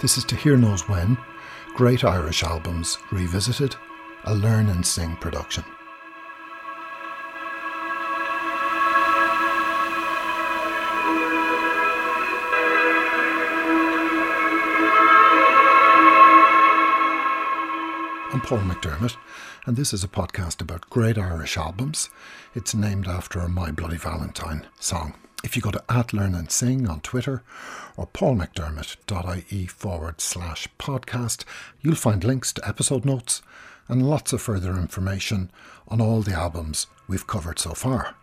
This is To Hear Knows When, Great Irish Albums Revisited, a Learn and Sing production. I'm Paul McDermott, and this is a podcast about great Irish albums. It's named after a My Bloody Valentine song. If you go to @LearnAndSing on Twitter or paulmcdermott.ie/podcast, you'll find links to episode notes and lots of further information on all the albums we've covered so far.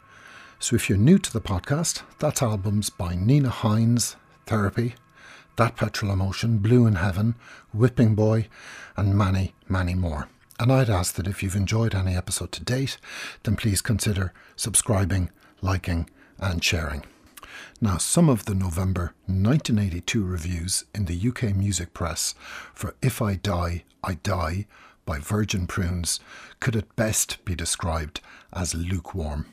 So if you're new to the podcast, that's albums by Nina Hines, Therapy, That Petrol Emotion, Blue in Heaven, Whipping Boy, and many, many more. And I'd ask that if you've enjoyed any episode to date, then please consider subscribing, liking, and sharing. Now, some of the November 1982 reviews in the UK music press for If I Die, I Die by Virgin Prunes could at best be described as lukewarm.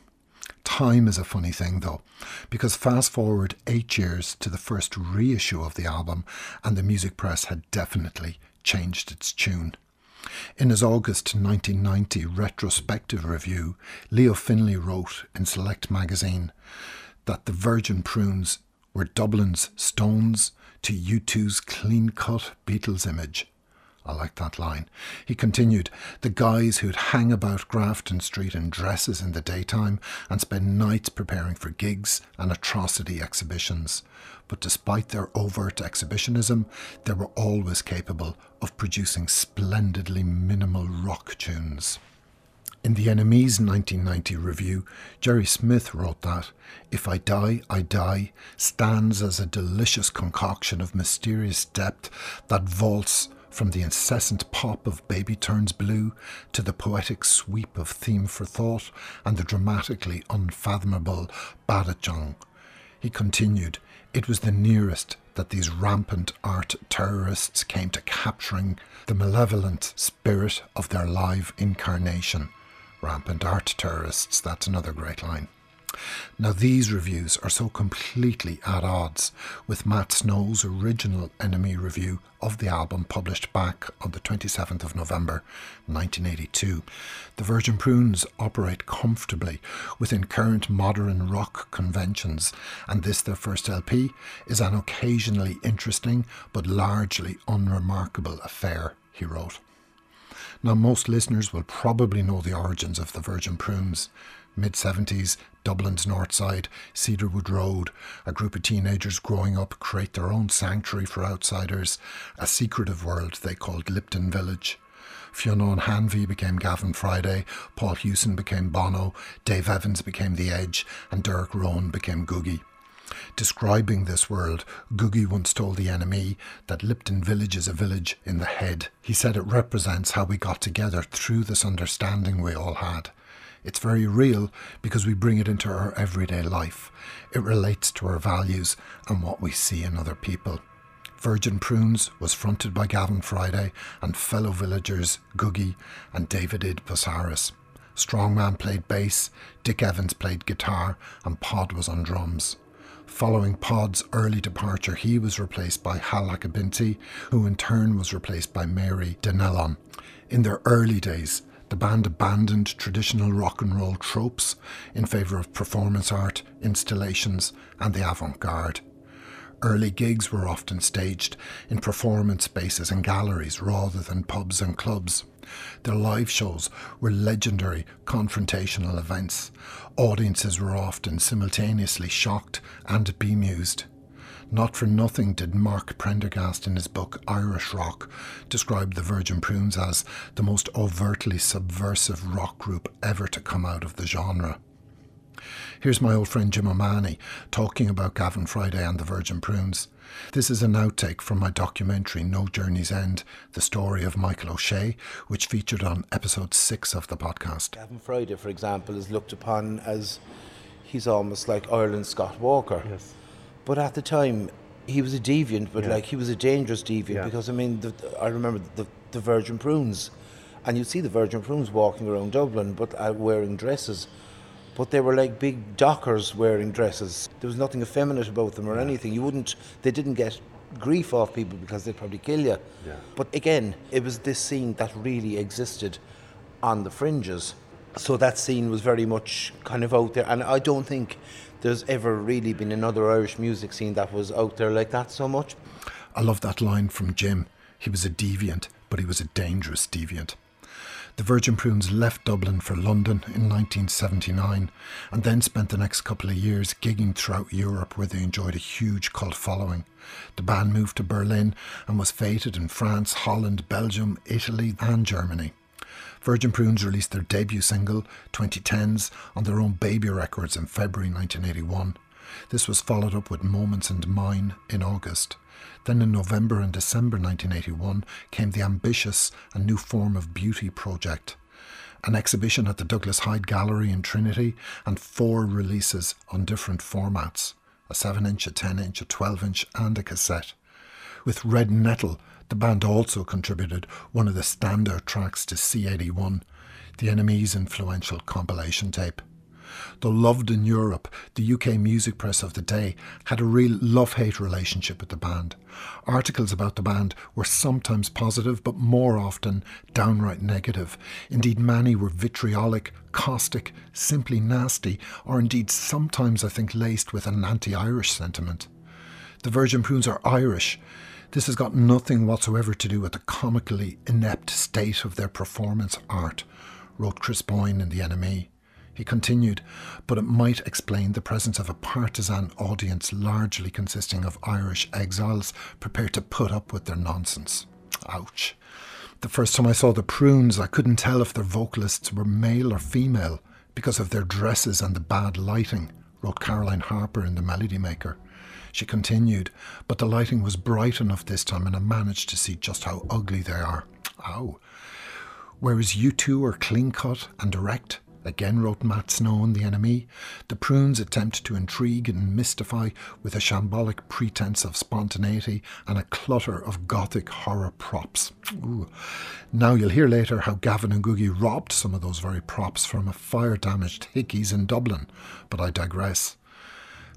Time is a funny thing though, because fast forward 8 years to the first reissue of the album and the music press had definitely changed its tune. In his August 1990 retrospective review, Leo Finley wrote in Select Magazine that the Virgin Prunes were Dublin's Stones to U2's clean-cut Beatles image. I like that line. He continued, the guys who'd hang about Grafton Street in dresses in the daytime and spend nights preparing for gigs and atrocity exhibitions. But despite their overt exhibitionism, they were always capable of producing splendidly minimal rock tunes. In the NME's 1990 review, Jerry Smith wrote that If I Die, I Die stands as a delicious concoction of mysterious depth that vaults from the incessant pop of Baby Turns Blue to the poetic sweep of Theme for Thought and the dramatically unfathomable Badajong. He continued, it was the nearest that these rampant art terrorists came to capturing the malevolent spirit of their live incarnation. Rampant art terrorists, that's another great line. Now, these reviews are so completely at odds with Matt Snow's original NME review of the album published back on the 27th of November 1982. The Virgin Prunes operate comfortably within current modern rock conventions, and this, their first LP, is an occasionally interesting but largely unremarkable affair, he wrote. Now, most listeners will probably know the origins of the Virgin Prunes. Mid-70s, Dublin's North Side, Cedarwood Road, a group of teenagers growing up create their own sanctuary for outsiders, a secretive world they called Lipton Village. Fionán Hanvey became Gavin Friday, Paul Hewson became Bono, Dave Evans became The Edge, and Derek Rowan became Googie. Describing this world, Googie once told the NME that Lipton Village is a village in the head. He said it represents how we got together through this understanding we all had. It's very real because we bring it into our everyday life. It relates to our values and what we see in other people. Virgin Prunes was fronted by Gavin Friday and fellow villagers Googie and David Id Strongman played bass, Dick Evans played guitar, and Pod was on drums. Following Pod's early departure, he was replaced by Hal Akabinti, who in turn was replaced by Mary Denellon. In their early days, the band abandoned traditional rock and roll tropes in favour of performance art, installations, and the avant-garde. Early gigs were often staged in performance spaces and galleries rather than pubs and clubs. Their live shows were legendary confrontational events. Audiences were often simultaneously shocked and bemused. Not for nothing did Mark Prendergast in his book Irish Rock describe the Virgin Prunes as the most overtly subversive rock group ever to come out of the genre. Here's my old friend Jim O'Mahony talking about Gavin Friday and the Virgin Prunes. This is an outtake from my documentary No Journey's End, The Story of Michael O'Shea, which featured on episode 6 of the podcast. Gavin Friday, for example, is looked upon as he's almost like Ireland's Scott Walker. Yes. But at the time, he was a deviant, but like he was a dangerous deviant because, I mean, I remember the Virgin Prunes, and you'd see the Virgin Prunes walking around Dublin, but wearing dresses. But they were like big dockers wearing dresses. There was nothing effeminate about them or anything. They didn't get grief off people because they'd probably kill you. Yeah. But again, it was this scene that really existed on the fringes. So that scene was very much kind of out there. And I don't think there's ever really been another Irish music scene that was out there like that so much. I love that line from Jim. He was a deviant, but he was a dangerous deviant. The Virgin Prunes left Dublin for London in 1979 and then spent the next couple of years gigging throughout Europe, where they enjoyed a huge cult following. The band moved to Berlin and was feted in France, Holland, Belgium, Italy and Germany. Virgin Prunes released their debut single, 2010s, on their own Baby Records in February 1981. This was followed up with Moments and Mine in August. Then in November and December 1981 came the ambitious A New Form of Beauty project, an exhibition at the Douglas Hyde Gallery in Trinity and 4 releases on different formats, a 7-inch, a 10-inch, a 12-inch and a cassette. With Red Nettle, the band also contributed one of the standout tracks to C81, the NME's influential compilation tape. Though loved in Europe, the UK music press of the day had a real love-hate relationship with the band. Articles about the band were sometimes positive, but more often downright negative. Indeed, many were vitriolic, caustic, simply nasty, or indeed sometimes, I think, laced with an anti-Irish sentiment. The Virgin Prunes are Irish. This has got nothing whatsoever to do with the comically inept state of their performance art, wrote Chris Boyne in the NME. He continued, but it might explain the presence of a partisan audience largely consisting of Irish exiles prepared to put up with their nonsense. Ouch. The first time I saw the Prunes, I couldn't tell if their vocalists were male or female because of their dresses and the bad lighting, wrote Caroline Harper in The Melody Maker. She continued, but the lighting was bright enough this time and I managed to see just how ugly they are. Ow. Whereas U2 are clean cut and direct, again wrote Matt Snow in the NME, the Prunes attempt to intrigue and mystify with a shambolic pretense of spontaneity and a clutter of gothic horror props. Ooh. Now you'll hear later how Gavin and Googie robbed some of those very props from a fire-damaged Hickey's in Dublin, but I digress.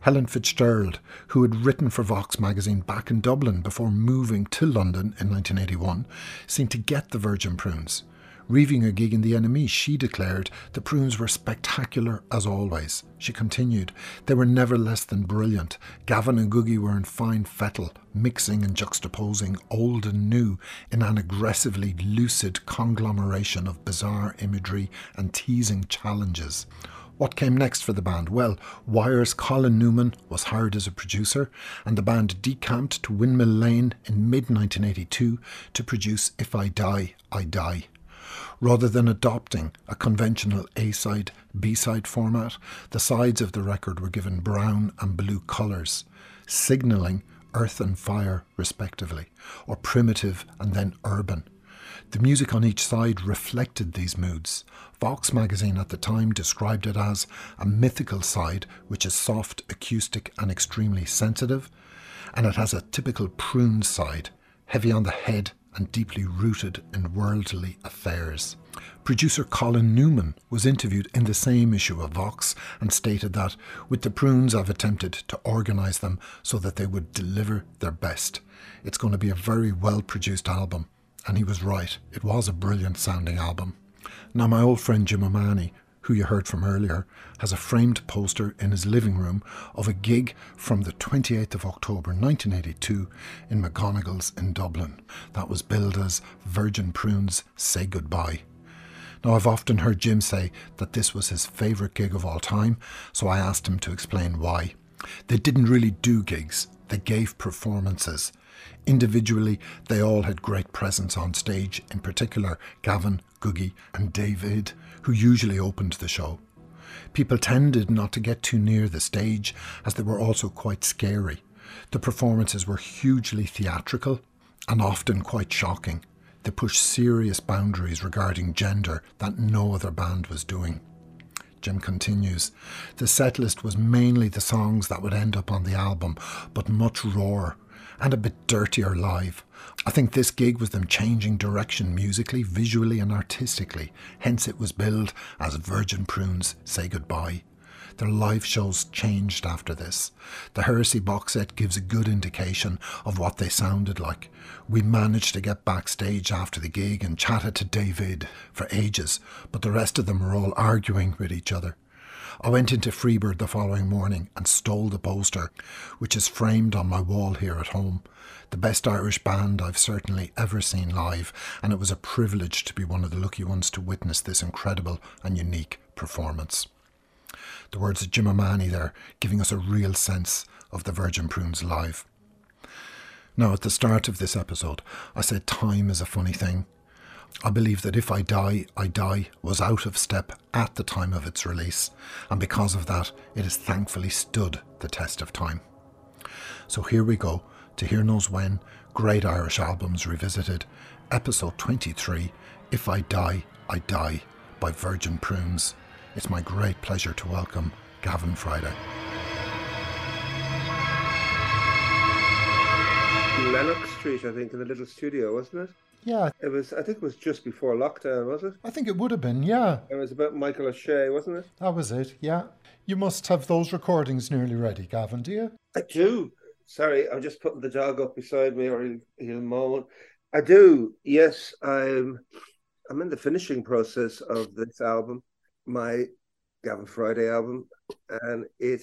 Helen Fitzgerald, who had written for Vox magazine back in Dublin before moving to London in 1981, seemed to get the Virgin Prunes. Reviewing a gig in the NME, she declared, the Prunes were spectacular as always. She continued, they were never less than brilliant. Gavin and Googie were in fine fettle, mixing and juxtaposing old and new in an aggressively lucid conglomeration of bizarre imagery and teasing challenges. What came next for the band? Well, Wire's Colin Newman was hired as a producer and the band decamped to Windmill Lane in mid-1982 to produce If I Die, I Die. Rather than adopting a conventional A-side, B-side format, the sides of the record were given brown and blue colours, signalling earth and fire respectively, or primitive and then urban. The music on each side reflected these moods. Vox magazine at the time described it as a mythical side, which is soft, acoustic and extremely sensitive, and it has a typical prune side, heavy on the head and deeply rooted in worldly affairs. Producer Colin Newman was interviewed in the same issue of Vox and stated that, with the Prunes I've attempted to organise them so that they would deliver their best. It's going to be a very well-produced album. And he was right, it was a brilliant-sounding album. Now my old friend Jim O'Mahony, who you heard from earlier, has a framed poster in his living room of a gig from the 28th of October 1982 in McGonagall's in Dublin. That was billed as Virgin Prunes Say Goodbye. Now I've often heard Jim say that this was his favourite gig of all time, so I asked him to explain why. They didn't really do gigs, they gave performances. Individually, they all had great presence on stage, in particular Gavin, Googie and David, who usually opened the show. People tended not to get too near the stage, as they were also quite scary. The performances were hugely theatrical and often quite shocking. They pushed serious boundaries regarding gender that no other band was doing. Jim continues, the setlist was mainly the songs that would end up on the album, but much rawer and a bit dirtier live. I think this gig was them changing direction musically, visually and artistically, hence it was billed as Virgin Prunes Say Goodbye. Their live shows changed after this. The Heresy box set gives a good indication of what they sounded like. We managed to get backstage after the gig and chatted to David for ages, but the rest of them were all arguing with each other. I went into Freebird the following morning and stole the poster, which is framed on my wall here at home. The best Irish band I've certainly ever seen live, and it was a privilege to be one of the lucky ones to witness this incredible and unique performance. The words of Jim O'Mahony there, giving us a real sense of the Virgin Prunes live. Now, at the start of this episode, I said time is a funny thing. I believe that If I Die, I Die was out of step at the time of its release, and because of that, it has thankfully stood the test of time. So here we go, to Here Knows When, Great Irish Albums Revisited, episode 23, If I Die, I Die, by Virgin Prunes. It's my great pleasure to welcome Gavin Friday. Lennox Street, I think, in the little studio, wasn't it? Yeah. It was, I think it was just before lockdown, was it? I think it would have been, yeah. It was about Michael O'Shea, wasn't it? That was it, yeah. You must have those recordings nearly ready, Gavin, do you? I do. Sorry, I'm just putting the dog up beside me or he'll moan. I do, yes. I'm in the finishing process of this album, my Gavin Friday album, and I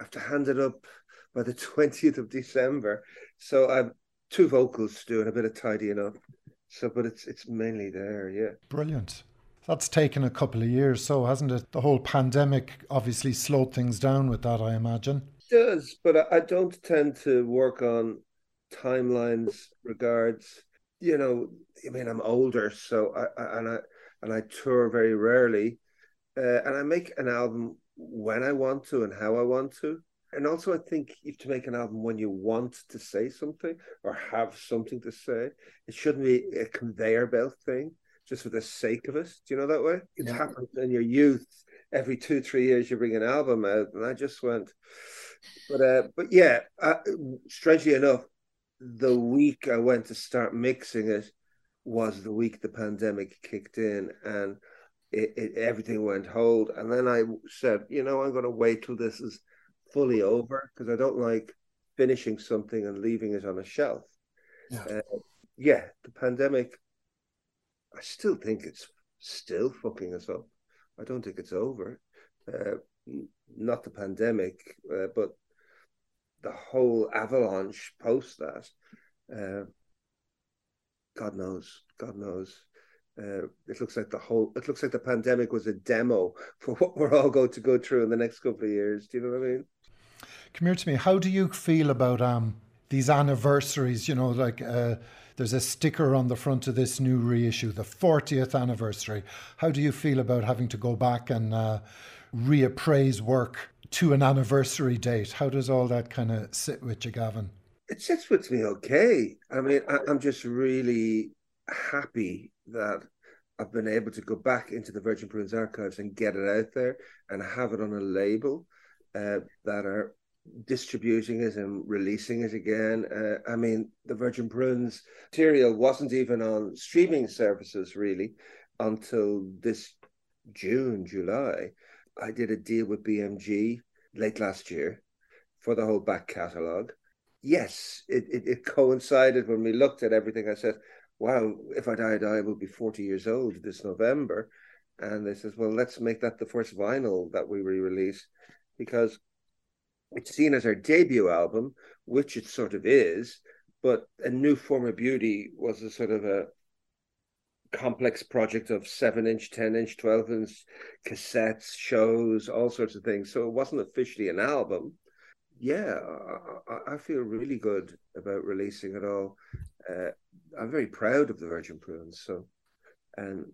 have to hand it up by the 20th of December. So I've two vocals to do and a bit of tidying up. So, but it's mainly there, yeah. Brilliant. That's taken a couple of years, so hasn't it? The whole pandemic obviously slowed things down with that, I imagine. It does, but I don't tend to work on timelines regards. You know, I mean, I'm older, so I tour very rarely, and I make an album when I want to and how I want to. And also, I think you have to make an album when you want to say something or have something to say. It shouldn't be a conveyor belt thing just for the sake of it. Do you know that way? It happens in your youth. Every 2-3 years, you bring an album out, and I just went. But yeah, strangely enough, the week I went to start mixing it was the week the pandemic kicked in, and everything went hold. And then I said, you know, I'm going to wait till this is fully over, because I don't like finishing something and leaving it on a shelf. Yeah. Yeah, the pandemic, I still think it's still fucking us up. I don't think it's over. Not the pandemic, but the whole avalanche post that. God knows. It looks like the pandemic was a demo for what we're all going to go through in the next couple of years. Do you know what I mean? Come here to me. How do you feel about these anniversaries? You know, like there's a sticker on the front of this new reissue, the 40th anniversary. How do you feel about having to go back and reappraise work to an anniversary date? How does all that kind of sit with you, Gavin? It sits with me okay. I mean, I'm just really happy that I've been able to go back into the Virgin Prunes archives and get it out there and have it on a label that are distributing it and releasing it again. I mean, the Virgin Prunes material wasn't even on streaming services really until this June, July. I did a deal with BMG late last year for the whole back catalogue. Yes, it coincided when we looked at everything. I said, wow, If I Die, I Die, I will be 40 years old this November. And they says, well, let's make that the first vinyl that we re-release, because it's seen as our debut album, which it sort of is, but A New Form of Beauty was a sort of a complex project of 7-inch, 10-inch, 12-inch cassettes, shows, all sorts of things. So it wasn't officially an album. Yeah, I feel really good about releasing it all. I'm very proud of the Virgin Prunes, so, and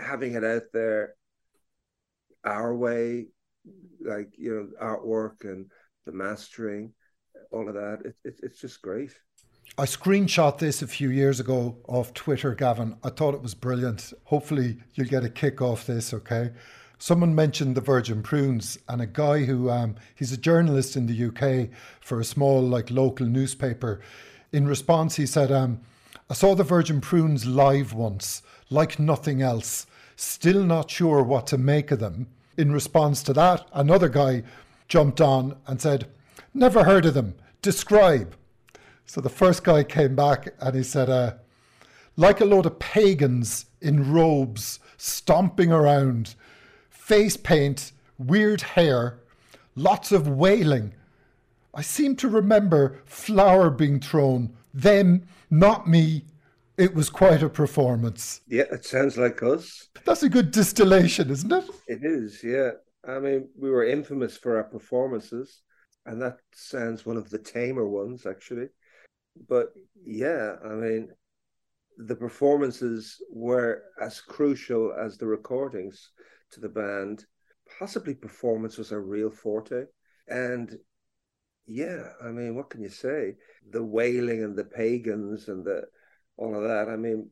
having it out there our way, like, you know, artwork and the mastering, all of that, it's just great. I screenshot this a few years ago off Twitter, Gavin. I thought it was brilliant. Hopefully you'll get a kick off this, okay? Someone mentioned the Virgin Prunes, and a guy who, he's a journalist in the UK for a small, like, local newspaper. In response, he said, I saw the Virgin Prunes live once, like nothing else. Still not sure what to make of them. in response to that, another guy jumped on and said, "Never heard of them. Describe." So the first guy came back and he said, "Like a load of pagans in robes, stomping around, face paint, weird hair, lots of wailing. I seem to remember flour being thrown. Them, not me. It was quite a performance." Yeah, it sounds like us. That's a good distillation, isn't it? It is, yeah. I mean, we were infamous for our performances, and that sounds one of the tamer ones, actually. But yeah, I mean, the performances were as crucial as the recordings to the band. Possibly performance was our real forte. And yeah, I mean, what can you say? The wailing and the pagans and the all of that. I mean,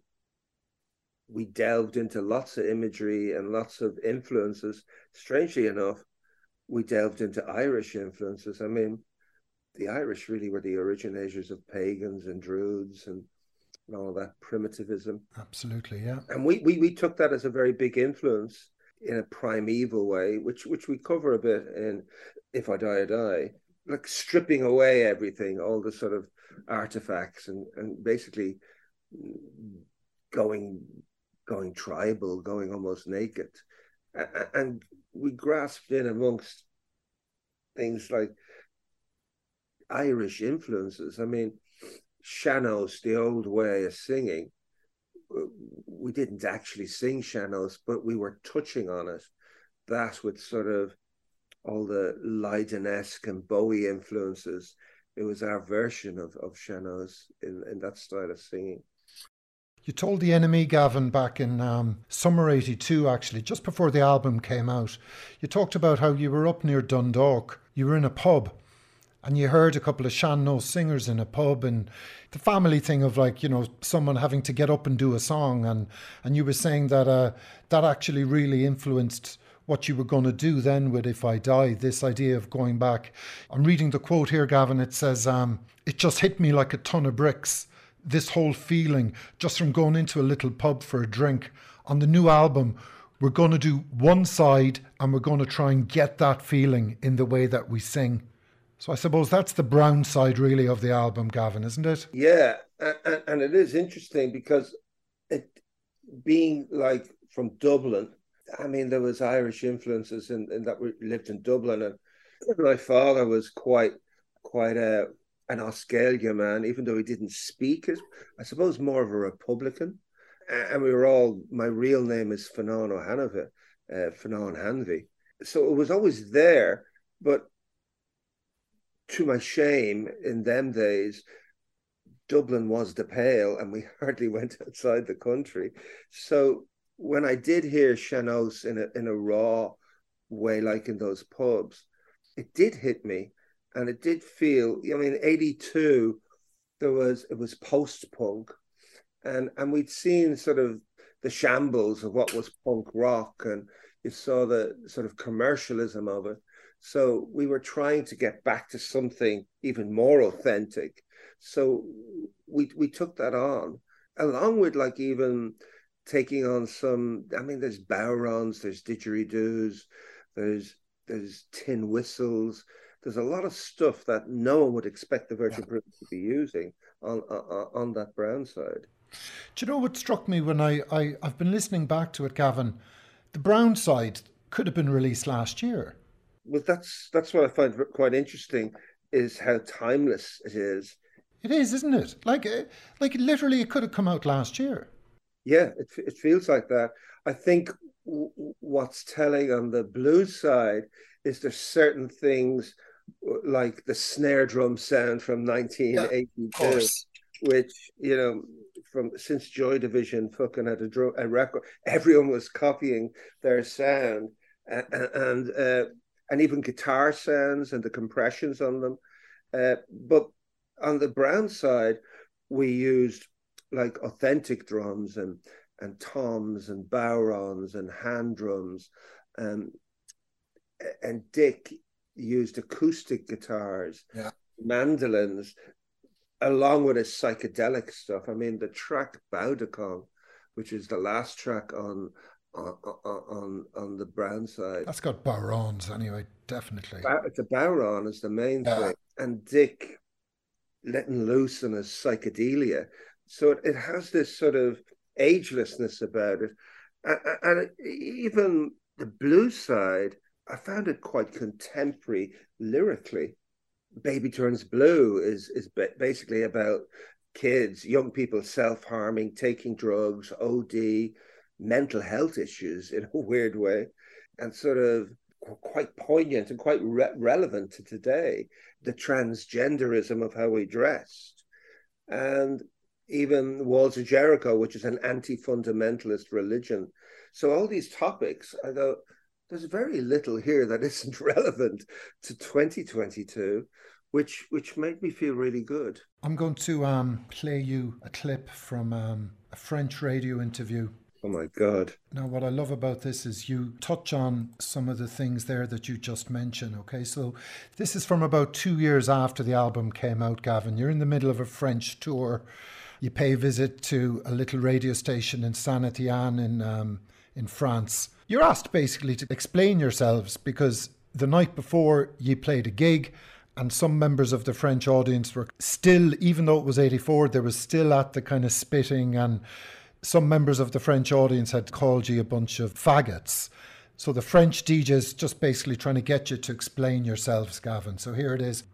we delved into lots of imagery and lots of influences. Strangely enough, we delved into Irish influences. I mean, the Irish really were the originators of pagans and Druids and all that primitivism. Absolutely, yeah. And we took that as a very big influence in a primeval way, which we cover a bit in If I Die, I Die, like stripping away everything, all the sort of artifacts and basically going tribal, going almost naked. And we grasped in amongst things like Irish influences. I mean, Shannos, the old way of singing. We didn't actually sing Shannos, but we were touching on it. That with sort of all the Lydon-esque and Bowie influences. It was our version of Shannos in that style of singing. You told the NME, Gavin, back in summer 82, actually, just before the album came out, you talked about how you were up near Dundalk. You were in a pub and you heard a couple of Shannos singers in a pub, and the family thing of, like, you know, someone having to get up and do a song. And you were saying that that actually really influenced what you were going to do then with If I Die, this idea of going back. I'm reading the quote here, Gavin. It says, "It just hit me like a ton of bricks. This whole feeling just from going into a little pub for a drink. On the new album, we're going to do one side and we're going to try and get that feeling in the way that we sing." So I suppose that's the brown side really of the album, Gavin, isn't it? Yeah, and it is interesting because it being like from Dublin, I mean, there was Irish influences in that we lived in Dublin, and my father was quite an Oscalia man, even though he didn't speak, I suppose more of a Republican. And we were all, my real name is Fionán Hanvey. So it was always there, but to my shame, in them days, Dublin was the Pale and we hardly went outside the country. So when I did hear Shannos in a raw way, like in those pubs, it did hit me. And it did feel, I mean, 82, it was post-punk. And we'd seen sort of the shambles of what was punk rock. And you saw the sort of commercialism of it. So we were trying to get back to something even more authentic. So we took that on, along with like even taking on some, I mean, there's bowrons, there's didgeridoos, there's tin whistles. There's a lot of stuff that no one would expect the Virgin Prunes to be using on that brown side. Do you know what struck me when I've been listening back to it, Gavin? The brown side could have been released last year. Well, that's what I find quite interesting, is how timeless it is. It is, isn't it? Like literally it could have come out last year. Yeah, it feels like that. I think what's telling on the blue side is there's certain things like the snare drum sound from 1982, which, you know, from since Joy Division fucking had a record, everyone was copying their sound, and even guitar sounds and the compressions on them. But on the brown side, we used like authentic drums and toms and bowrons and hand drums, and Dick used acoustic guitars, mandolins, along with his psychedelic stuff. I mean, the track Baudicon, which is the last track on on the brown side. That's got Barons anyway, definitely. The Baron is the main thing. And Dick letting loose on his psychedelia. So it has this sort of agelessness about it. And even the blue side, I found it quite contemporary lyrically. Baby Turns Blue is basically about kids, young people self-harming, taking drugs, OD, mental health issues in a weird way, and sort of quite poignant and quite relevant to today. The transgenderism of how we dressed. And even Walls of Jericho, which is an anti-fundamentalist religion. So all these topics, I thought, there's very little here that isn't relevant to 2022, which made me feel really good. I'm going to play you a clip from a French radio interview. Oh, my God. Now, what I love about this is you touch on some of the things there that you just mentioned, okay? So this is from about 2 years after the album came out, Gavin. You're in the middle of a French tour. You pay a visit to a little radio station in Saint-Étienne in France. You're asked basically to explain yourselves because the night before you played a gig and some members of the French audience were still, even though it was 84, they were still at the kind of spitting, and some members of the French audience had called you a bunch of faggots. So the French DJs just basically trying to get you to explain yourselves, Gavin. So here it is.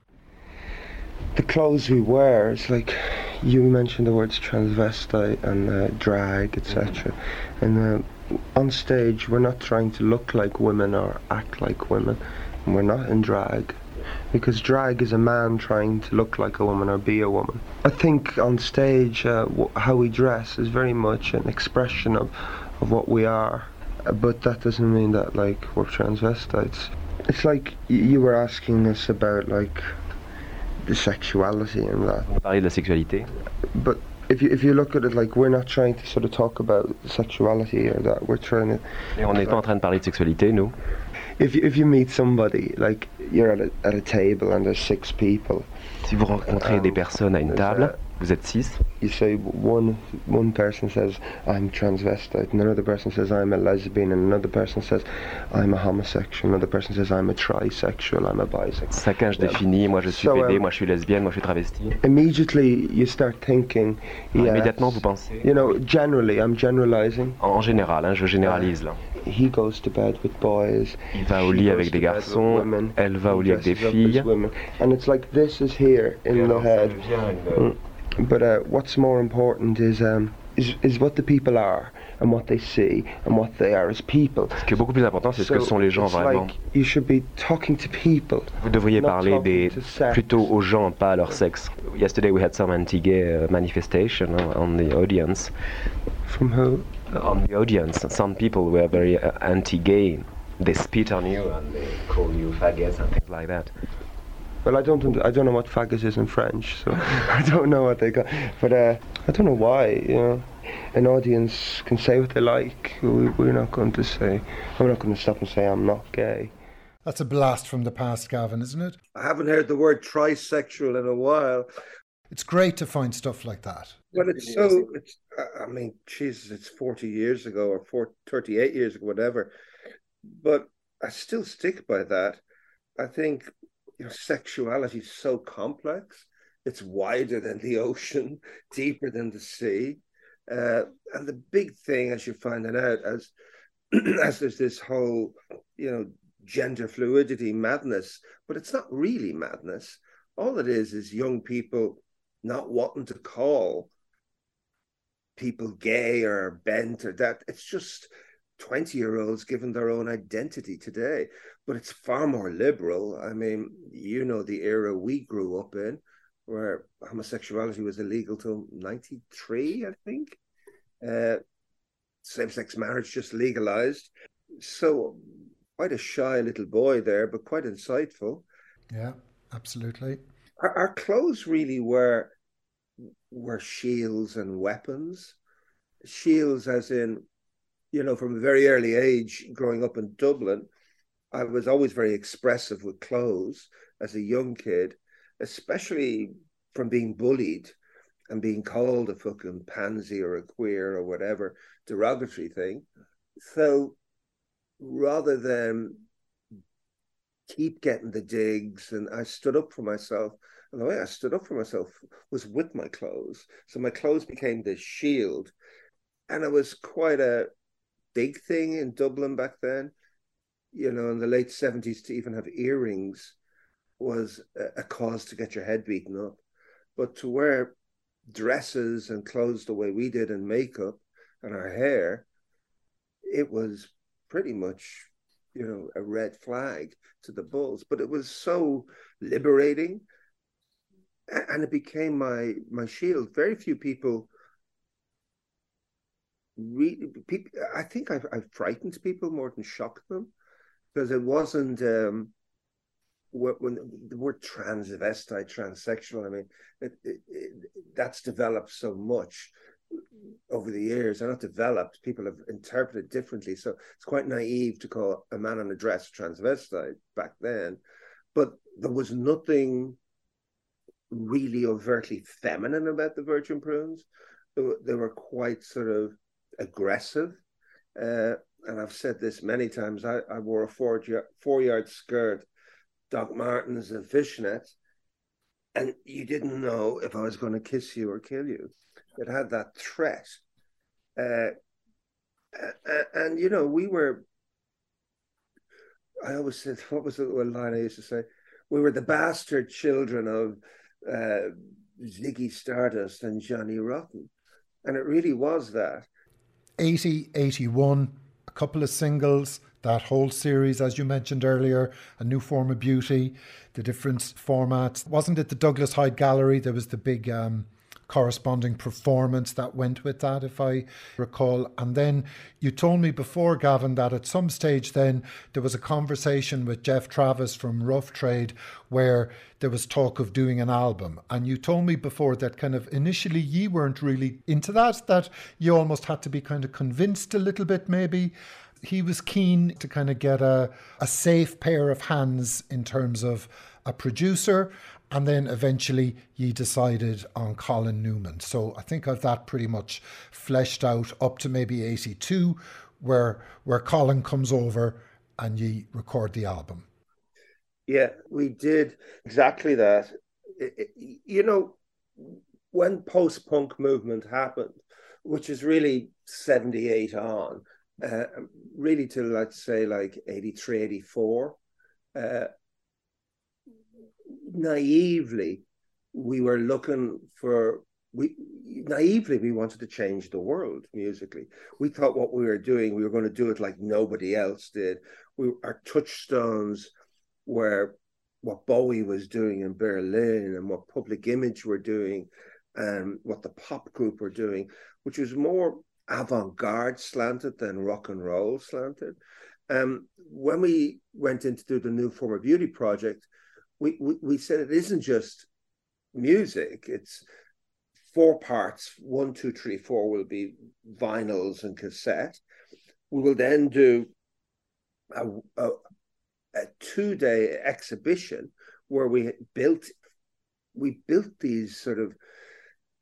The clothes we wear, it's like you mentioned the words transvestite and drag, etc. And on stage, we're not trying to look like women or act like women, and we're not in drag, because drag is a man trying to look like a woman or be a woman. I think on stage, how we dress is very much an expression of what we are, but that doesn't mean that, like, we're transvestites. It's like you were asking us about, like, the sexuality and that. On parlait de la sexualité. But if you look at it, like, we're not trying to sort of talk about sexuality or that, we're trying to... Et on n'est pas en train de parler de sexualité, nous. If you meet somebody, like, you're at a table and there's six people. Si vous rencontrez des personnes à une table, vous êtes six. You say one person says, I'm transvestite, and another person says, I'm a lesbian, and another person says, I'm a homosexual, another person says, I'm a trisexual, I'm a bisexual. Chacun se définit, moi je suis PD, moi je suis lesbienne, moi je suis travesti. Immediately you start thinking, yes, immédiatement vous pensez. You know, generally, I'm generalizing. En général, hein, je généralise là. He goes to bed with boys. Il va au lit avec des garçons. Elle va au lit avec des filles. And it's like this is here in the head. But what's more important is what the people are and what they see and what they are as people. Ce qui est beaucoup plus important, c'est ce que sont les gens vraiment. You should be talking to people. Vous devriez parler plutôt aux gens, pas à leur sexe. Yesterday we had some anti-gay manifestation on the audience. From who? On the audience, some people were very anti-gay. They spit on you and they call you faggots and things like that. Well, I don't know what faggots is in French, so I don't know what they got. But I don't know why. You know, an audience can say what they like. We're not going to say. I'm not going to stop and say I'm not gay. That's a blast from the past, Gavin, isn't it? I haven't heard the word trisexual in a while. It's great to find stuff like that. But it's so, it's, I mean, Jesus, it's 40 years ago or 38 years ago, whatever. But I still stick by that. I think, you know, sexuality is so complex. It's wider than the ocean, deeper than the sea. And the big thing, as you're finding out, as there's this whole, you know, gender fluidity madness, but it's not really madness. All it is young people not wanting to call people gay or bent or that. It's just 20-year-olds given their own identity today. But it's far more liberal. I mean, you know the era we grew up in where homosexuality was illegal till 93, I think. Same-sex marriage just legalized. So quite a shy little boy there, but quite insightful. Yeah, absolutely. Our clothes really were shields and weapons. Shields as in, you know, from a very early age, growing up in Dublin, I was always very expressive with clothes as a young kid, especially from being bullied and being called a fucking pansy or a queer or whatever derogatory thing. So rather than keep getting the digs, and I stood up for myself. And the way I stood up for myself was with my clothes. So my clothes became this shield. And it was quite a big thing in Dublin back then. You know, in the late 70s, to even have earrings was a cause to get your head beaten up. But to wear dresses and clothes the way we did, and makeup and our hair, it was pretty much, you know, a red flag to the bulls. But it was so liberating, and it became my shield. Very few people really, I think I frightened people more than shocked them, because it wasn't when the word transvestite, transsexual, I mean, that's developed so much over the years. They're not developed, people have interpreted differently. So it's quite naive to call a man in a dress transvestite back then. But there was nothing really overtly feminine about the Virgin Prunes. They were quite sort of aggressive. And I've said this many times, I wore a four-yard skirt, Doc Martens and fishnets, and you didn't know if I was going to kiss you or kill you. It had that threat. And, you know, we were, I always said, what was the line I used to say? We were the bastard children of Ziggy Stardust and Johnny Rotten. And it really was that. 80, 81, a couple of singles, that whole series, as you mentioned earlier, A New Form of Beauty, the different formats. Wasn't it the Douglas Hyde Gallery? There was the big... corresponding performance that went with that, if I recall. And then you told me before, Gavin, that at some stage then there was a conversation with Geoff Travis from Rough Trade where there was talk of doing an album. And you told me before that kind of initially you weren't really into that, that you almost had to be kind of convinced a little bit maybe. He was keen to kind of get a safe pair of hands in terms of a producer. And then eventually you decided on Colin Newman. So I think of that pretty much fleshed out up to maybe 82, where Colin comes over and you record the album. Yeah, we did exactly that. You know, when post-punk movement happened, which is really 78 on, really till, let's say, like 83, 84, naively we were looking for, we wanted to change the world musically. We thought what we were doing, we were going to do it like nobody else did. Our touchstones were what Bowie was doing in Berlin, and what Public Image were doing, and what the pop group were doing, which was more avant-garde slanted than rock and roll slanted. When we went in to do the New Form of Beauty project, we said it isn't just music, it's 4 parts, 1, 2, 3, 4 will be vinyls and cassette. We will then do a 2-day exhibition where we built these sort of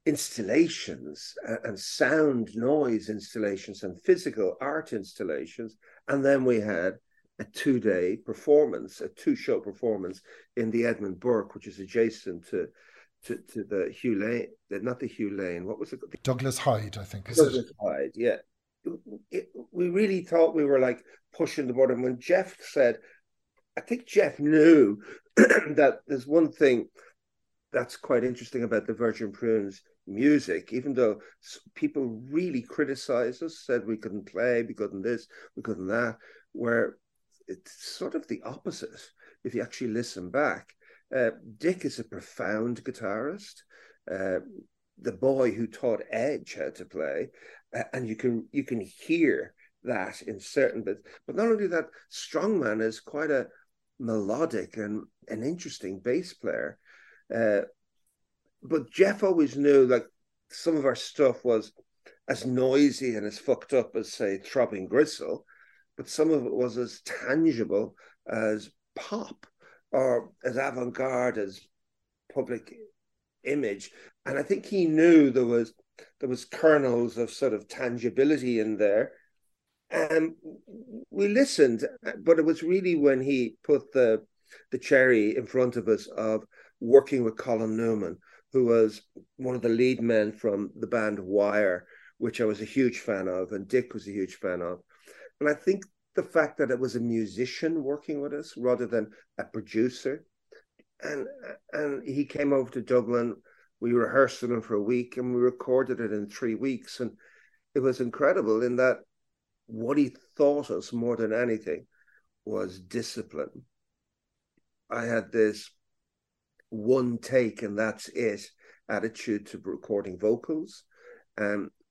installations and sound noise installations and physical art installations. And then we had a 2-day performance, a 2-show performance in the Edmund Burke, which is adjacent to the Hugh Lane, not the Hugh Lane, what was it? Douglas Hyde, I think. Douglas Hyde, yeah. We really thought we were like pushing the button. When Geoff said, I think Geoff knew that there's one thing that's quite interesting about the Virgin Prunes music, even though people really criticized us, said we couldn't play, we couldn't this, we couldn't that, where it's sort of the opposite if you actually listen back. Dick is a profound guitarist, the boy who taught Edge how to play, and you can hear that in certain bits. But not only that, Strongman is quite a melodic and an interesting bass player. But Geoff always knew, like, some of our stuff was as noisy and as fucked up as, say, Throbbing Gristle, but some of it was as tangible as pop or as avant-garde as Public Image. And I think he knew there was kernels of sort of tangibility in there, we listened, but it was really when he put the cherry in front of us of working with Colin Newman, who was one of the lead men from the band Wire, which I was a huge fan of, and Dick was a huge fan of. And I think the fact that it was a musician working with us rather than a producer. And he came over to Dublin. We rehearsed with him for a week and we recorded it in 3 weeks. And it was incredible in that what he taught us more than anything was discipline. I had this one take and that's it attitude to recording vocals.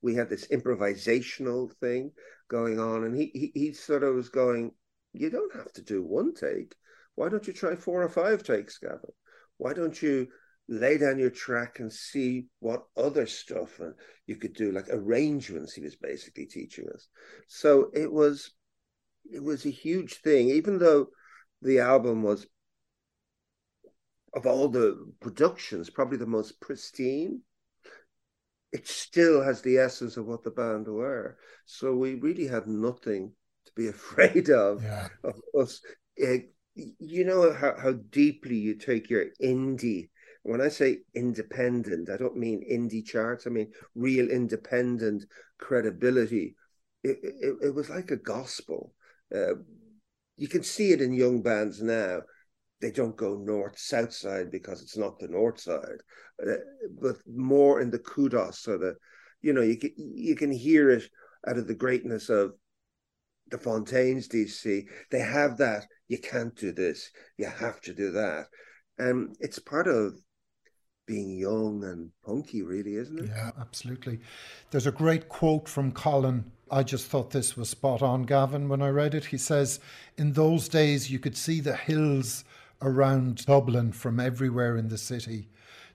We had this improvisational thing going on, and he sort of was going, you don't have to do one take. Why don't you try 4 or 5 takes, Gavin? Why don't you lay down your track and see what other stuff you could do, like arrangements he was basically teaching us. So it was a huge thing, even though the album was, of all the productions, probably the most pristine. It still has the essence of what the band were. So we really had nothing to be afraid of, of us. You know how deeply you take your indie. When I say independent, I don't mean indie charts. I mean real independent credibility. It was like a gospel. You can see it in young bands now. They don't go north-south side because it's not the north side, but more in the kudos. So that, you know, you can hear it out of the greatness of the Fontaines DC. They have that, you can't do this, you have to do that. And it's part of being young and punky, really, isn't it? Yeah, absolutely. There's a great quote from Colin. I just thought this was spot on, Gavin, when I read it. He says, in those days, you could see the hills around Dublin from everywhere in the city.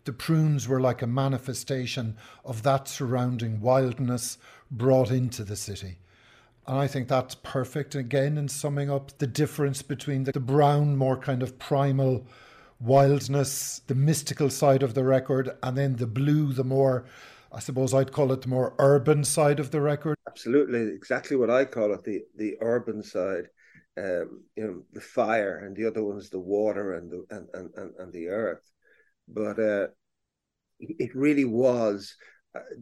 The Prunes were like a manifestation of that surrounding wildness brought into the city. And I think that's perfect, again, in summing up the difference between the brown, more kind of primal wildness, the mystical side of the record, and then the blue, the more, I suppose I'd call it the more urban side of the record. Absolutely, exactly what I call it, the urban side. You know, the fire, and the other one's the water and the earth. But it really was,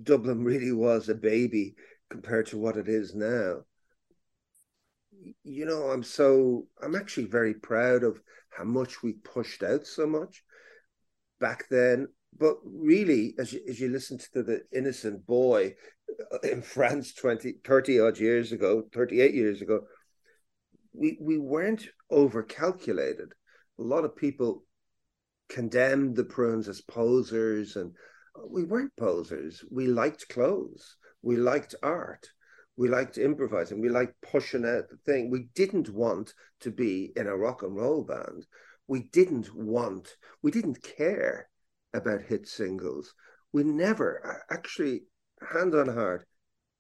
Dublin really was a baby compared to what it is now. You know, I'm actually very proud of how much we pushed out so much back then. But really, as you listen to the Innocent Boy in France 38 years ago, we weren't over-calculated. A lot of people condemned the Prunes as posers, and we weren't posers. We liked clothes. We liked art. We liked improvising. We liked pushing out the thing. We didn't want to be in a rock and roll band. We didn't care about hit singles. We never, actually, hand on heart,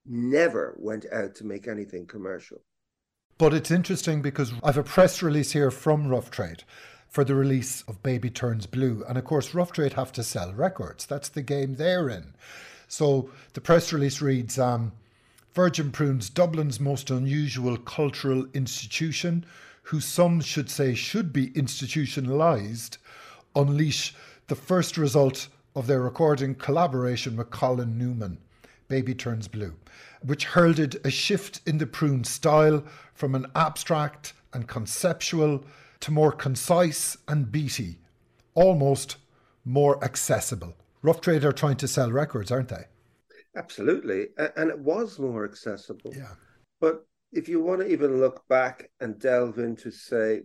never went out to make anything commercial. But it's interesting because I have a press release here from Rough Trade for the release of Baby Turns Blue. And of course, Rough Trade have to sell records. That's the game they're in. So the press release reads, Virgin Prunes, Dublin's most unusual cultural institution, who some should say should be institutionalised, unleash the first result of their recording collaboration with Colin Newman, Baby Turns Blue, which heralded a shift in the Prune style from an abstract and conceptual to more concise and beaty, almost more accessible. Rough Trade are trying to sell records, aren't they? Absolutely. And it was more accessible. Yeah. But if you want to even look back and delve into, say,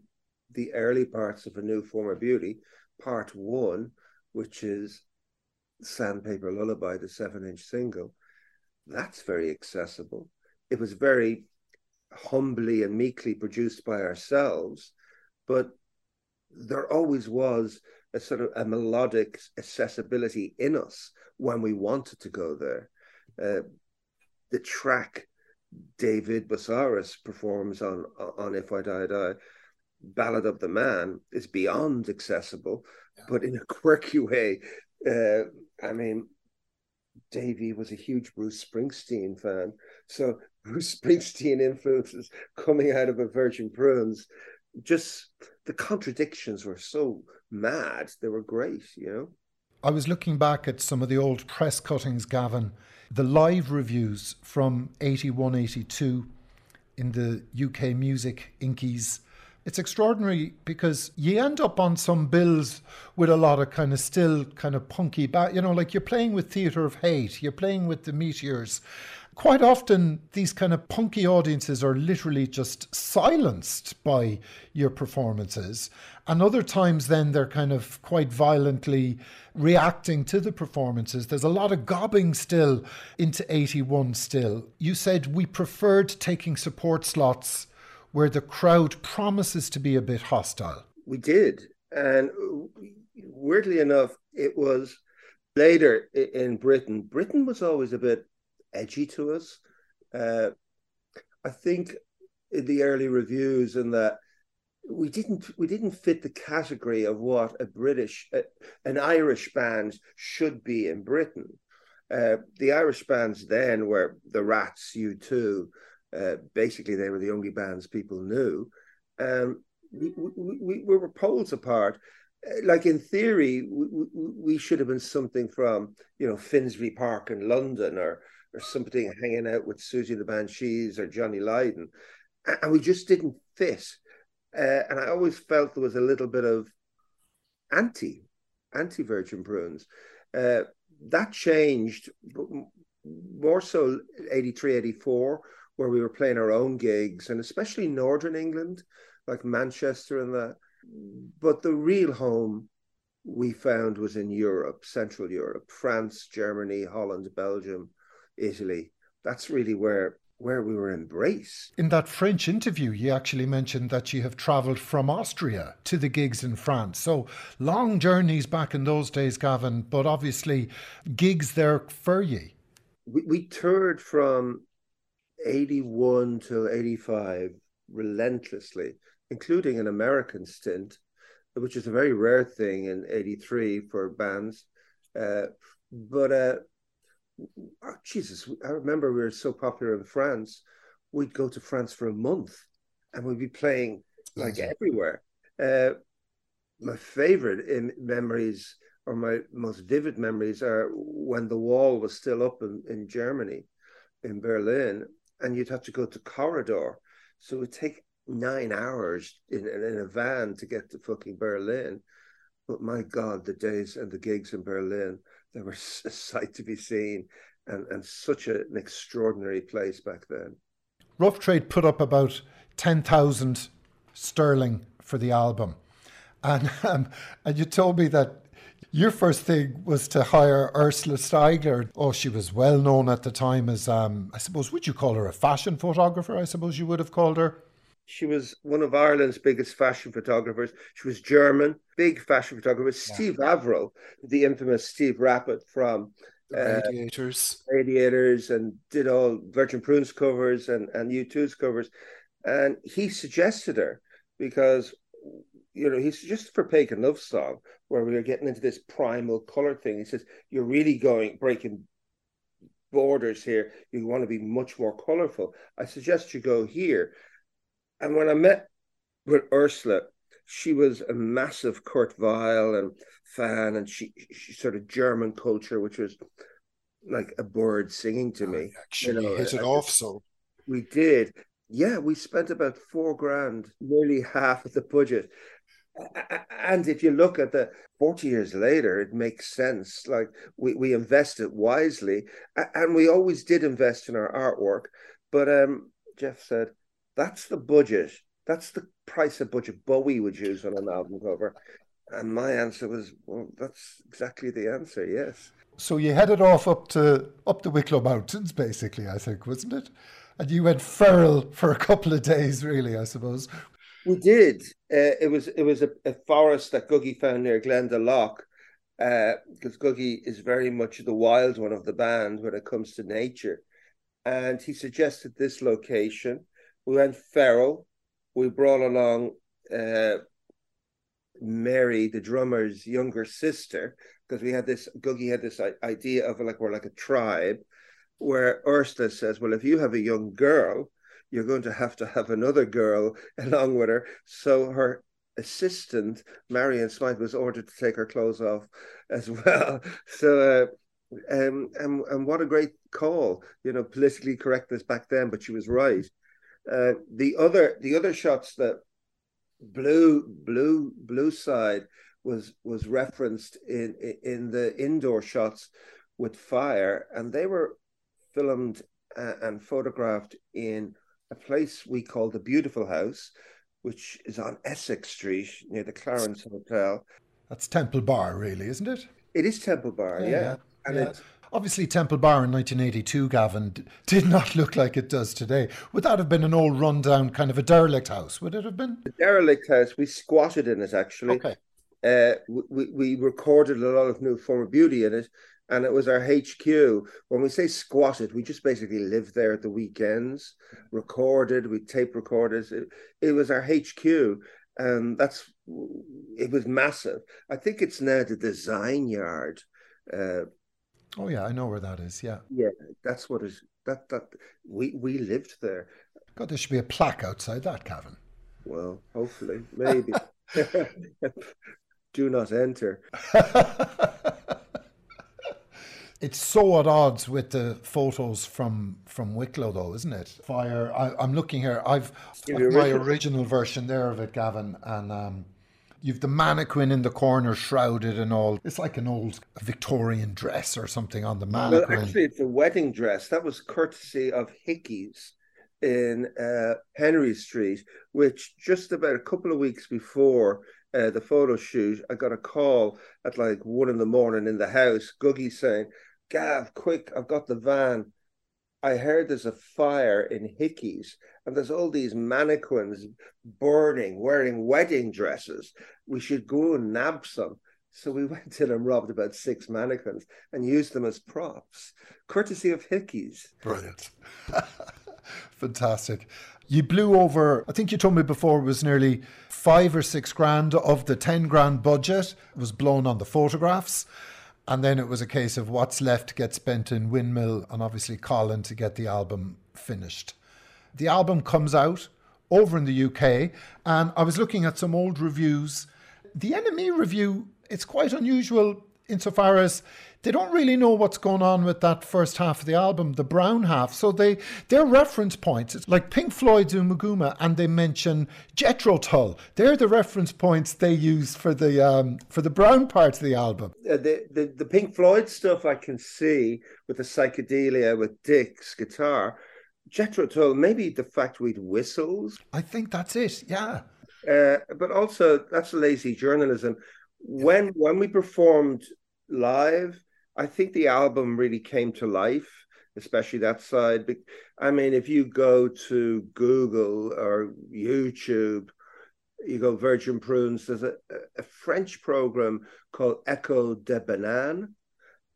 the early parts of A New Form of Beauty, Part 1, which is Sandpaper Lullaby, the 7-inch single, that's very accessible. It was very humbly and meekly produced by ourselves, but there always was a sort of a melodic accessibility in us when we wanted to go there. The track David Basaris performs on If I Die, I Die, Ballad of the Man, is beyond accessible, but in a quirky way. I mean, Davey was a huge Bruce Springsteen fan, so Bruce Springsteen influences coming out of a Virgin Prunes. Just the contradictions were so mad. They were great, you know. I was looking back at some of the old press cuttings, Gavin, the live reviews from 81, 82 in the UK Music Inkies. It's extraordinary because you end up on some bills with a lot of kind of still kind of punky, you know, like you're playing with Theatre of Hate, you're playing with the Meteors. Quite often, these kind of punky audiences are literally just silenced by your performances. And other times then they're kind of quite violently reacting to the performances. There's a lot of gobbing still into 81 still. You said we preferred taking support slots where the crowd promises to be a bit hostile. We did. And weirdly enough, it was later in Britain. Britain was always a bit edgy to us. I think in the early reviews and that we didn't fit the category of what a British, an Irish band should be in Britain. The Irish bands then were the Rats, U2. Basically, they were the only bands people knew. We were poles apart. Like in theory, we should have been something from, you know, Finsbury Park in London or something, hanging out with Susie the Banshees or Johnny Lydon. And we just didn't fit. And I always felt there was a little bit of anti-Virgin Prunes. That changed, more so 83, 84, where we were playing our own gigs, and especially Northern England, like Manchester and that. But the real home we found was in Europe, Central Europe, France, Germany, Holland, Belgium, Italy. That's really where we were embraced. In that French interview, you actually mentioned that you have travelled from Austria to the gigs in France. So long journeys back in those days, Gavin, but obviously gigs there for you. We toured from 81 till 85 relentlessly, including an American stint, which is a very rare thing in 83 for bands. Oh, Jesus, I remember we were so popular in France, we'd go to France for a month and we'd be playing like everywhere. My favorite memories, or my most vivid memories, are when the wall was still up in Germany, in Berlin, and you'd have to go to Corridor. So it would take 9 hours in a van to get to fucking Berlin. But my God, the days and the gigs in Berlin, they were a sight to be seen, and such an extraordinary place back then. Rough Trade put up about 10,000 sterling for the album. And you told me that your first thing was to hire Ursula Steigler. Oh, she was well known at the time as, I suppose, would you call her a fashion photographer? I suppose you would have called her. She was one of Ireland's biggest fashion photographers. She was German, big fashion photographer. Yeah. Steve Averill, the infamous Steve Rappert from Radiators, and did all Virgin Prunes covers and U2's covers. And he suggested her because, you know, he suggested for Pagan and Love Song, where we were getting into this primal color thing. He says, you're really breaking borders here. You want to be much more colorful. I suggest you go here. And when I met with Ursula, she was a massive Kurt Weill fan, and she sort of German culture, which was like a bird singing to me. Actually, you know, hit it off, so. We did. Yeah, we spent about $4,000, nearly half of the budget. And if you look at the 40 years later, it makes sense. Like, we invested wisely, and we always did invest in our artwork. But Geoff said, that's the budget. That's the price of budget Bowie would use on an album cover. And my answer was, well, that's exactly the answer, yes. So you headed off up the Wicklow Mountains, basically, I think, wasn't it? And you went feral for a couple of days, really, I suppose. We did. It was a forest that Googie found near Glendalough, because Googie is very much the wild one of the band when it comes to nature. And he suggested this location. We went feral. We brought along Mary, the drummer's younger sister, because we had this. Googie had this idea of like we're like a tribe, where Ursula says, well, if you have a young girl, you're going to have another girl along with her. So her assistant, Marion Smythe, was ordered to take her clothes off as well. So, and what a great call, you know, politically correctness back then, but she was right. The other shots that blue side was referenced in the indoor shots with fire, and they were filmed and photographed in a place we call the Beautiful House, which is on Essex Street near the Clarence Hotel. That's Temple Bar, really, isn't it? It is Temple Bar, yeah. And yeah. Obviously, Temple Bar in 1982, Gavin, did not look like it does today. Would that have been an old rundown kind of a derelict house? Would it have been? The derelict house, we squatted in it, actually. Okay. We recorded a lot of New Form of Beauty in it, and it was our HQ. When we say squatted, we just basically lived there at the weekends, recorded, we tape recorded. It was our HQ, and it was massive. I think it's now the Design Yard. Oh yeah, I know where that is. Yeah, yeah, that's what is that. That we lived there. God, there should be a plaque outside that, Gavin. Well, hopefully, maybe. Do not enter. It's so at odds with the photos from Wicklow, though, isn't it? Fire. I'm looking here. I've my original version there of it, Gavin, and you've the mannequin in the corner shrouded and all. It's like an old Victorian dress or something on the mannequin. Well, actually, it's a wedding dress. That was courtesy of Hickey's in Henry Street, which just about a couple of weeks before the photo shoot, I got a call at like 1 a.m. in the house, Googie saying, Gav, quick, I've got the van. I heard there's a fire in Hickey's and there's all these mannequins burning, wearing wedding dresses. We should go and nab some. So we went in and robbed about 6 mannequins and used them as props, courtesy of Hickey's. Brilliant. Fantastic. You blew over, I think you told me before, it was nearly 5 or 6 grand of the 10 grand budget was blown on the photographs. And then it was a case of what's left gets spent in Windmill and obviously Colin to get the album finished. The album comes out over in the UK, and I was looking at some old reviews. The NME review, it's quite unusual insofar as they don't really know what's going on with that first half of the album, the brown half. So their reference points, it's like Pink Floyd's Umaguma, and they mention Jethro Tull. They're the reference points they use for the brown part of the album. The Pink Floyd stuff I can see with the psychedelia with Dick's guitar. Jethro Tull, maybe the fact we'd whistles. I think that's it, yeah. But also, that's lazy journalism. When we performed live, I think the album really came to life, especially that side. I mean, if you go to Google or YouTube, you go Virgin Prunes, there's a French program called Echo de Banane.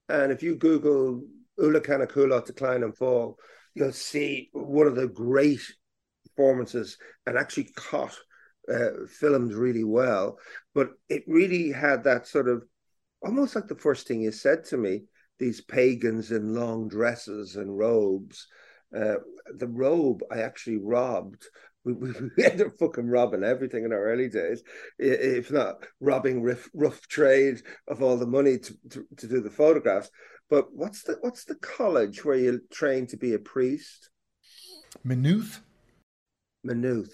And if you Google Oula Canna Coulot, Decline and Fall, you'll see one of the great performances and actually caught filmed really well. But it really had that sort of, almost like the first thing you said to me, these pagans in long dresses and robes. The robe I actually robbed. We ended up fucking robbing everything in our early days, if not robbing Rough Trade of all the money to do the photographs. But what's the college where you train to be a priest? Maynooth. Maynooth.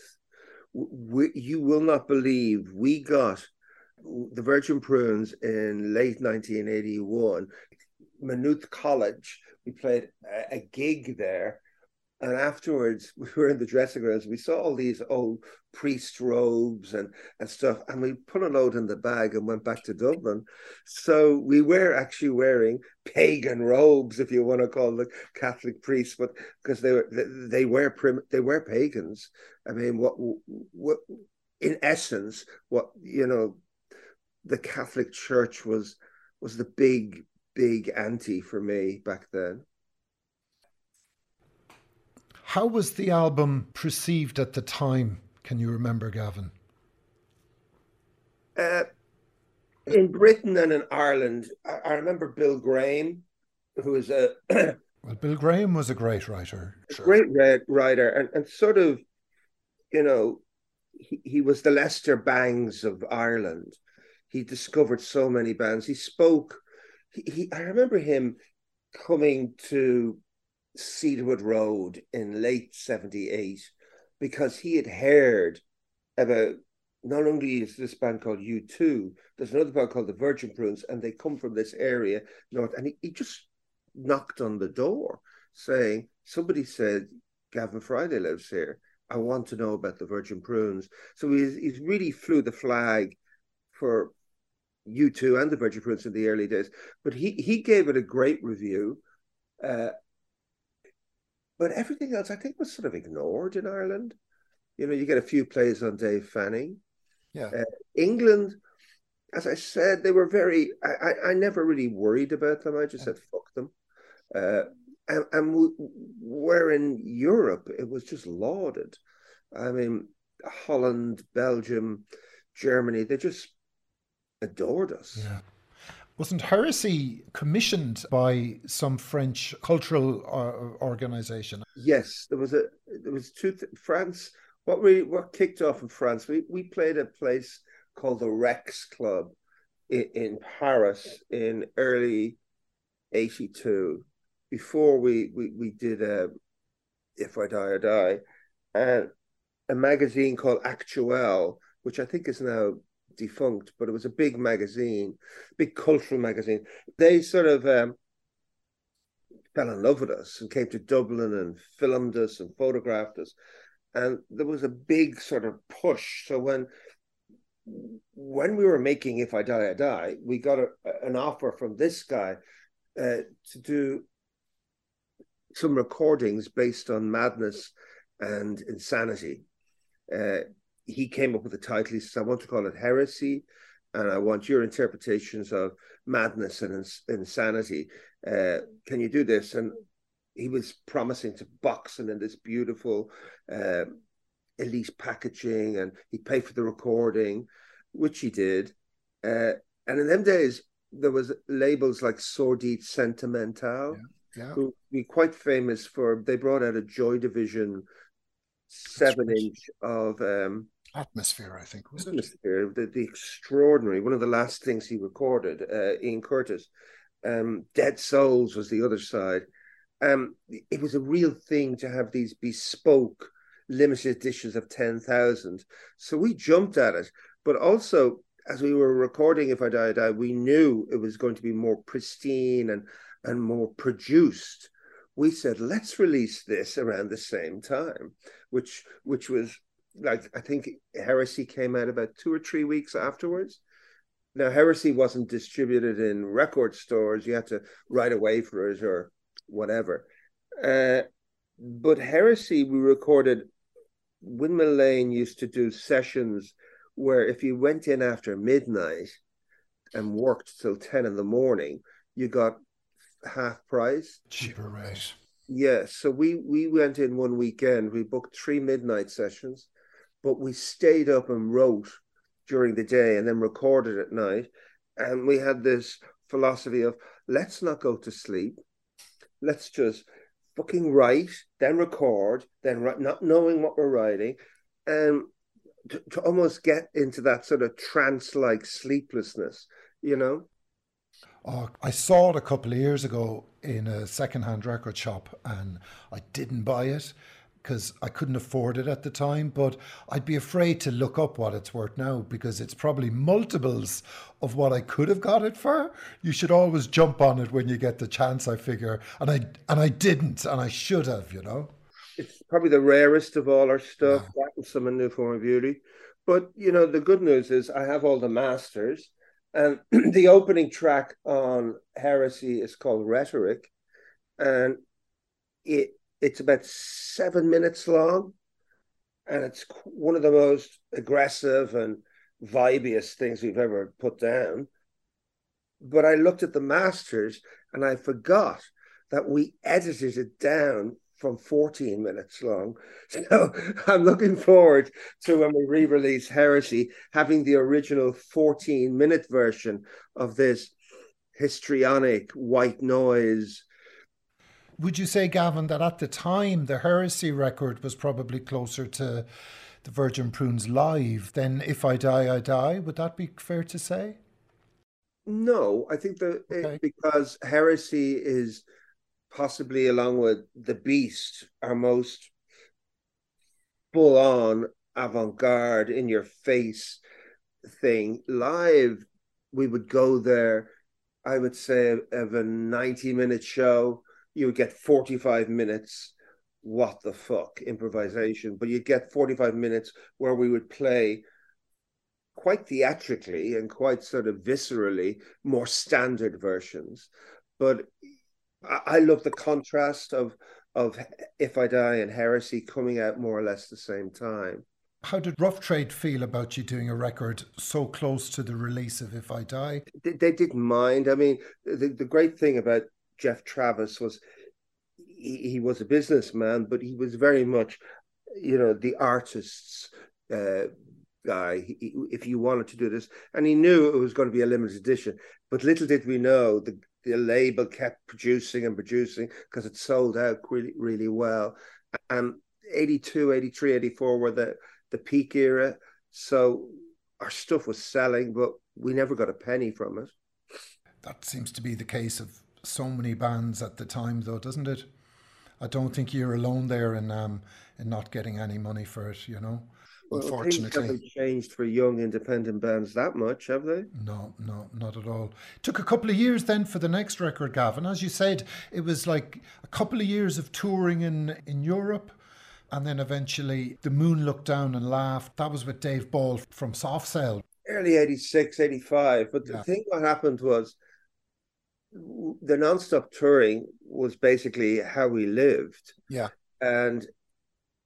You will not believe we got the Virgin Prunes in late 1981, Maynooth College. We played a gig there, and afterwards we were in the dressing rooms. We saw all these old priest robes and stuff, and we put a load in the bag and went back to Dublin. So we were actually wearing pagan robes, if you want to call the Catholic priests, but because they were pagans. I mean, what in essence, what you know. The Catholic Church was the big anti for me back then. How was the album perceived at the time? Can you remember, Gavin? In Britain and in Ireland, I remember Bill Graham, who was a Well, Bill Graham was a great writer. Sure. Great writer, and sort of, you know, he was the Lester Bangs of Ireland. He discovered so many bands. He spoke. I remember him coming to Cedarwood Road in late '78 because he had heard about, not only is this band called U2, there's another band called the Virgin Prunes, and they come from this area north. And he just knocked on the door saying, somebody said Gavin Friday lives here. I want to know about the Virgin Prunes. So he's really flew the flag for U2 and the Virgin Prunes in the early days. But he gave it a great review. But everything else, I think, was sort of ignored in Ireland. You know, you get a few plays on Dave Fanning. Yeah. England, as I said, they were very... I never really worried about them. I just said, fuck them. And where in Europe, it was just lauded. I mean, Holland, Belgium, Germany, they just adored us. Yeah. Wasn't Heresy commissioned by some French cultural organization? Yes, France. What kicked off in France? We played a place called the Rex Club in Paris in early '82. Before we did If I Die or Die, and a magazine called Actuel, which I think is now defunct, but it was a big magazine, big cultural magazine. They sort of fell in love with us and came to Dublin and filmed us and photographed us. And there was a big sort of push. So when we were making If I Die, I Die, we got an offer from this guy to do some recordings based on madness and insanity. He came up with the title. He says, I want to call it Heresy, and I want your interpretations of madness and insanity. Can you do this? And he was promising to box and in this beautiful elite packaging, and he'd pay for the recording, which he did. And in them days, there was labels like Sordide Sentimental, who were quite famous for, they brought out a Joy Division 7-inch of... Atmosphere, I think, was Atmosphere, the extraordinary, one of the last things he recorded, Ian Curtis. Dead Souls was the other side. It was a real thing to have these bespoke limited editions of 10,000. So we jumped at it. But also, as we were recording If I Die, I Die, we knew it was going to be more pristine and more produced. We said, let's release this around the same time, which was like, I think Heresy came out about 2 or 3 weeks afterwards. Now, Heresy wasn't distributed in record stores. You had to write away for it or whatever. But Heresy, we recorded, Windmill Lane used to do sessions where if you went in after midnight and worked till 10 in the morning, you got half price. Cheaper rate. Yeah, so we went in one weekend, we booked 3 midnight sessions, but we stayed up and wrote during the day and then recorded at night. And we had this philosophy of, let's not go to sleep. Let's just fucking write, then record, then write, not knowing what we're writing, and to almost get into that sort of trance-like sleeplessness, you know? Oh, I saw it a couple of years ago in a second-hand record shop, and I didn't buy it because I couldn't afford it at the time, but I'd be afraid to look up what it's worth now because it's probably multiples of what I could have got it for. You should always jump on it when you get the chance, I figure. And I didn't, and I should have, you know. It's probably the rarest of all our stuff, that and some A New Form of Beauty. But, you know, the good news is I have all the masters, and the opening track on Heresy is called Rhetoric, and it's about 7 minutes long, and it's one of the most aggressive and vibiest things we've ever put down. But I looked at the masters, and I forgot that we edited it down from 14 minutes long. So I'm looking forward to, when we re-release Heresy, having the original 14-minute version of this histrionic white noise Would you say, Gavin, that at the time the Heresy record was probably closer to the Virgin Prunes live than If I Die, I Die? Would that be fair to say? No, I think that because Heresy is possibly, along with The Beast, our most full-on avant-garde, in-your-face thing. Live, we would go there, I would say, of a 90-minute show, you would get 45 minutes, what the fuck, improvisation. But you'd get 45 minutes where we would play quite theatrically and quite sort of viscerally more standard versions. But I love the contrast of If I Die and Heresy coming out more or less the same time. How did Rough Trade feel about you doing a record so close to the release of If I Die? They didn't mind. I mean, the great thing about Geoff Travis was he was a businessman, but he was very much, you know, the artist's guy. If you wanted to do this, and he knew it was going to be a limited edition, but little did we know the label kept producing because it sold out really, really well. And 82, 83, 84 were the peak era. So our stuff was selling, but we never got a penny from it. That seems to be the case of so many bands at the time, though, doesn't it? I don't think you're alone there in not getting any money for it, you know, well, unfortunately. Things haven't changed for young independent bands that much, have they? No, not at all. It took a couple of years then for the next record, Gavin. As you said, it was like a couple of years of touring in Europe. And then eventually The Moon Looked Down and Laughed. That was with Dave Ball from Soft Cell. Early 86, 85. But the thing that happened was the non-stop touring was basically how we lived. Yeah. And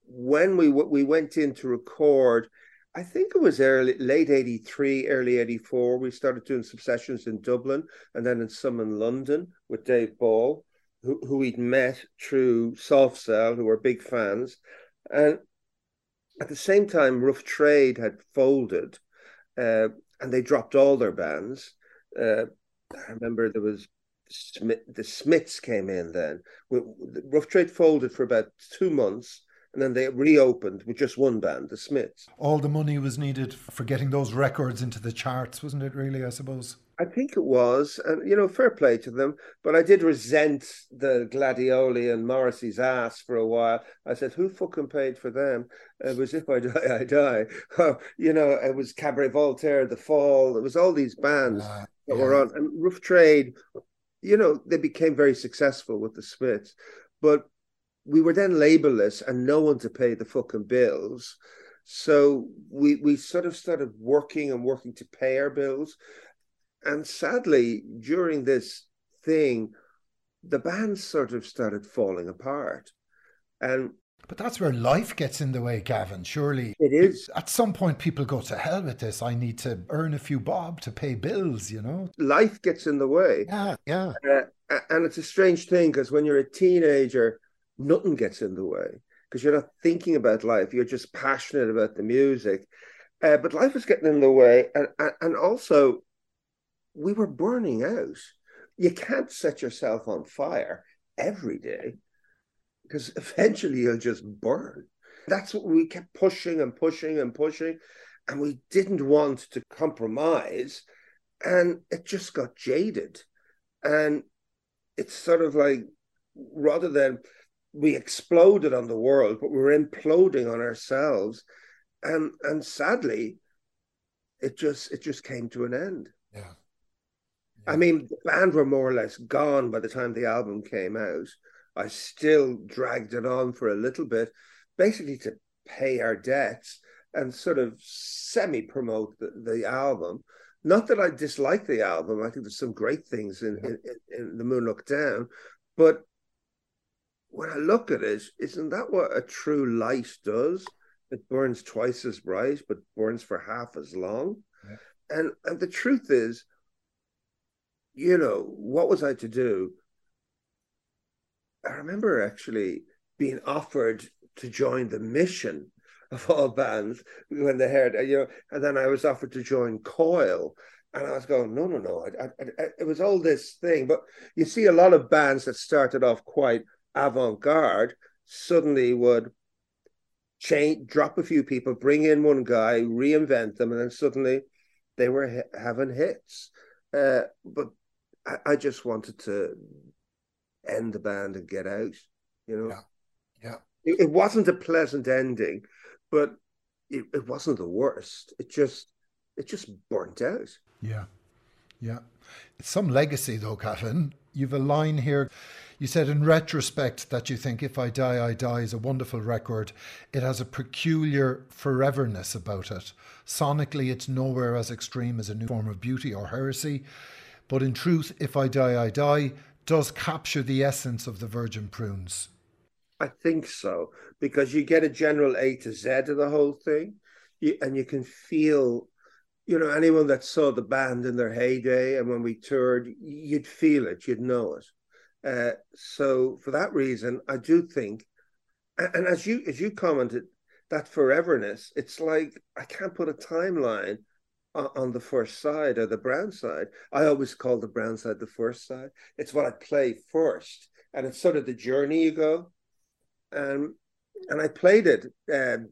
when we went in to record, I think it was late 83, early 84, we started doing some sessions in Dublin and then in some in London with Dave Ball, who we'd met through Soft Cell, who were big fans. And at the same time, Rough Trade had folded and they dropped all their bands. I remember there was the Smiths came in then. Rough Trade folded for about 2 months and then they reopened with just one band, the Smiths. All the money was needed for getting those records into the charts, wasn't it, really, I suppose? I think it was, and, you know, fair play to them. But I did resent the Gladioli and Morrissey's ass for a while. I said, who fucking paid for them? It was If I Die, I Die. You know, it was Cabaret Voltaire, The Fall. It was all these bands that were on. And Rough Trade, you know, they became very successful with the Smiths. But we were then labelless and no one to pay the fucking bills. So we sort of started working to pay our bills. And sadly, during this thing, the band sort of started falling apart. But that's where life gets in the way, Gavin, surely. It is. At some point, people go, to hell with this. I need to earn a few bob to pay bills, you know. Life gets in the way. Yeah. And it's a strange thing, because when you're a teenager, nothing gets in the way, because you're not thinking about life. You're just passionate about the music. But life was getting in the way. And also, we were burning out. You can't set yourself on fire every day, because eventually you'll just burn. That's what we kept pushing. And we didn't want to compromise. And it just got jaded. And it's sort of like, rather than we exploded on the world, but we were imploding on ourselves. And sadly, it just came to an end. Yeah. I mean, the band were more or less gone by the time the album came out. I still dragged it on for a little bit, basically to pay our debts and sort of semi-promote the album. Not that I dislike the album. I think there's some great things in The Moon Looked Down. But when I look at it, isn't that what a true light does? It burns twice as bright, but burns for half as long. Yeah. And the truth is, you know, what was I to do? I remember actually being offered to join The Mission, of all bands, when they heard, you know, and then I was offered to join Coil. And I was going, no. It was all this thing. But you see a lot of bands that started off quite avant-garde suddenly would change, drop a few people, bring in one guy, reinvent them, and then suddenly they were having hits. But I just wanted to end the band and get out, you know. Yeah. It wasn't a pleasant ending, but it wasn't the worst. It just burnt out. Yeah. It's some legacy, though, Gavin. You've a line here. You said, in retrospect, that you think If I Die, I Die is a wonderful record. It has a peculiar foreverness about it. Sonically, it's nowhere as extreme as A New Form of Beauty or Heresy. But in truth, If I Die, I Die does capture the essence of the Virgin Prunes. I think so, because you get a general A to Z of the whole thing, and you can feel, you know, anyone that saw the band in their heyday and when we toured, you'd feel it, you'd know it. So for that reason, I do think, and as you commented, that foreverness, it's like I can't put a timeline on the first side or the brown side. I always call the brown side the first side. It's what I play first, and it's sort of the journey you go. And I played it, the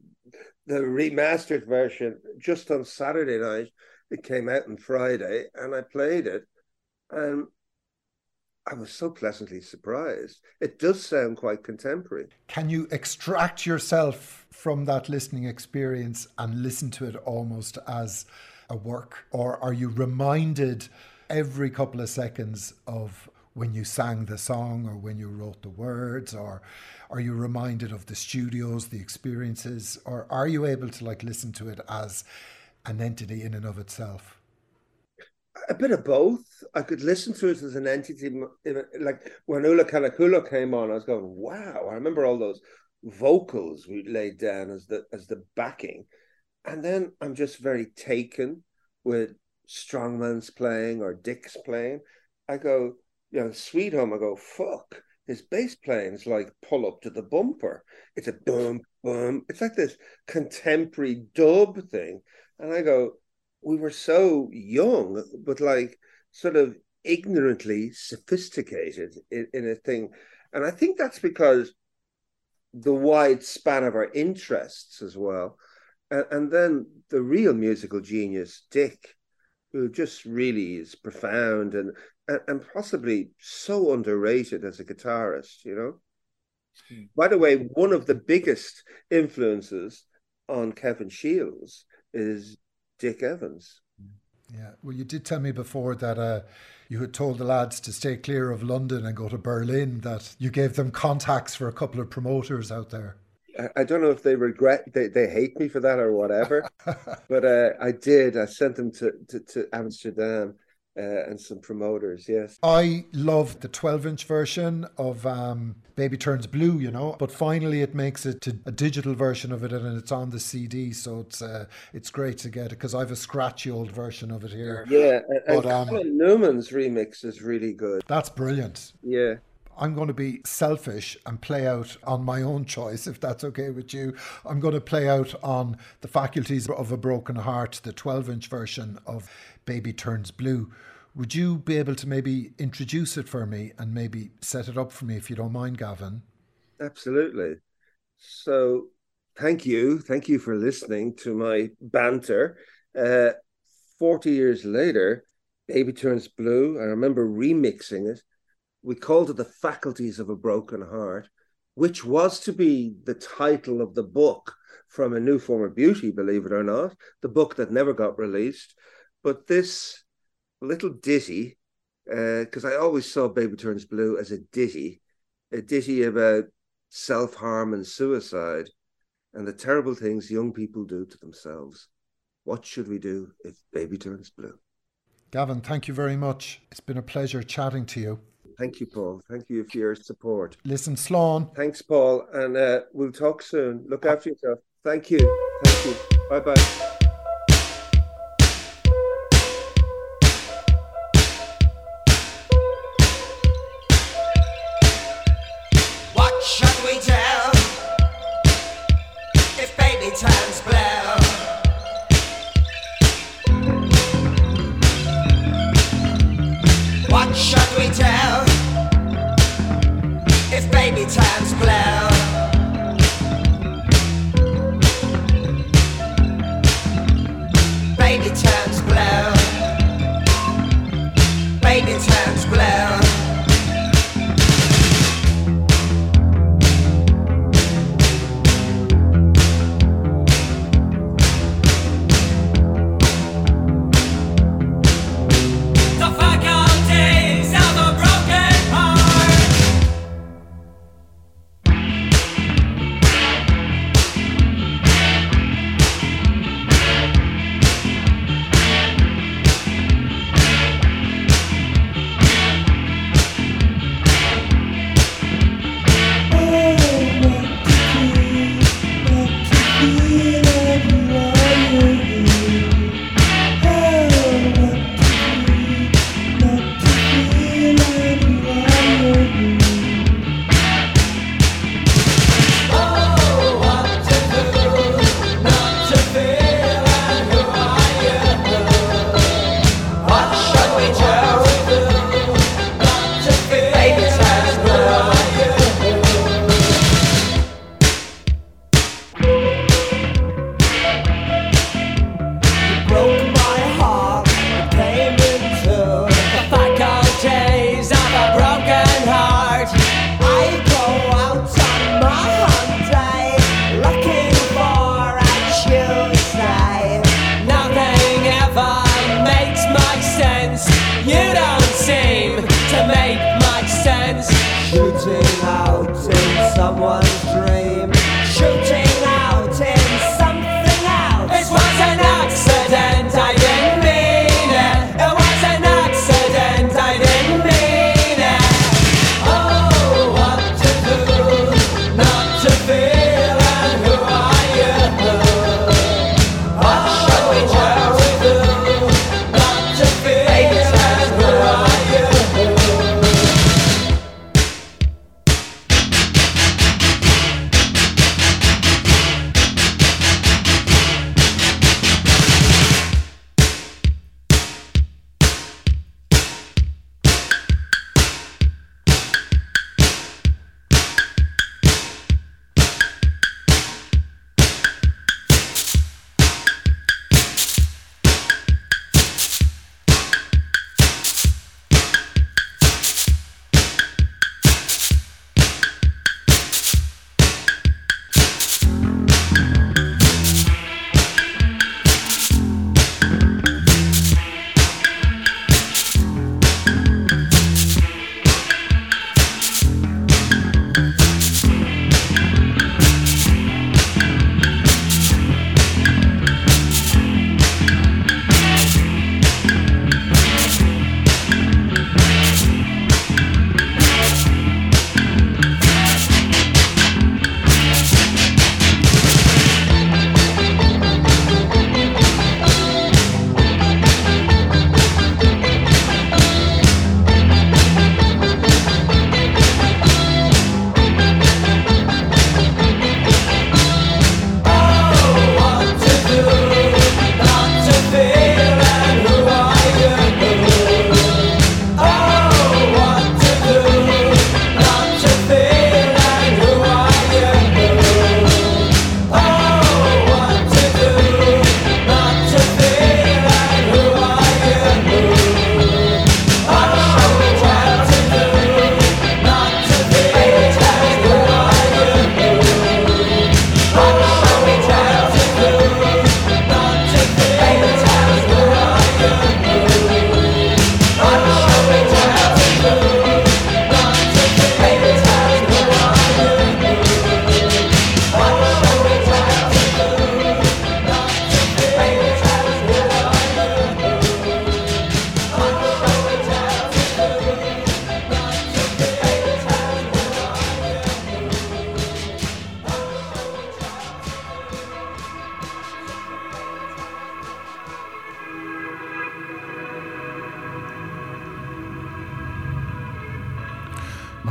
remastered version, just on Saturday night. It came out on Friday, and I played it, and I was so pleasantly surprised. It does sound quite contemporary. Can you extract yourself from that listening experience and listen to it almost as a work? Or are you reminded every couple of seconds of when you sang the song or when you wrote the words? Or are you reminded of the studios, the experiences? Or are you able to listen to it as an entity in and of itself? A bit of both. I could listen to it as an entity. Like when Ula Kanakula came on, I was going, wow, I remember all those vocals we laid down as the backing. And then I'm just very taken with Strongman's playing or Dick's playing. I go, you know, Sweet Home, I go, fuck, his bass playing is like Pull Up to the Bumper. It's a boom, boom. It's like this contemporary dub thing. And I go, we were so young, but sort of ignorantly sophisticated in a thing. And I think that's because the wide span of our interests as well. And then the real musical genius, Dick, who just really is profound and possibly so underrated as a guitarist, you know? Hmm. By the way, one of the biggest influences on Kevin Shields is Dick Evans. Yeah, well, you did tell me before that you had told the lads to stay clear of London and go to Berlin, that you gave them contacts for a couple of promoters out there. I don't know if they regret, they hate me for that or whatever, but I did. I sent them to Amsterdam and some promoters, yes. I love the 12-inch version of Baby Turns Blue, you know, but finally it makes it to a digital version of it, and it's on the CD, so it's great to get it, because I have a scratchy old version of it here. Yeah, and Colin Newman's remix is really good. That's brilliant. Yeah. I'm going to be selfish and play out on my own choice, if that's okay with you. I'm going to play out on The Faculties of a Broken Heart, the 12-inch version of Baby Turns Blue. Would you be able to maybe introduce it for me and maybe set it up for me, if you don't mind, Gavin? Absolutely. So thank you. Thank you for listening to my banter. 40 years later, Baby Turns Blue, I remember remixing it. We called it The Faculties of a Broken Heart, which was to be the title of the book from A New Form of Beauty, believe it or not, the book that never got released. But this little ditty, because I always saw Baby Turns Blue as a ditty about self-harm and suicide and the terrible things young people do to themselves. What should we do if Baby Turns Blue? Gavin, thank you very much. It's been a pleasure chatting to you. Thank you, Paul. Thank you for your support. Listen, Slán. Thanks, Paul. And we'll talk soon. Look after yourself. Thank you. Thank you. Bye-bye. What should we tell if they baby time's blown. Baby time's blown. Baby time's blown.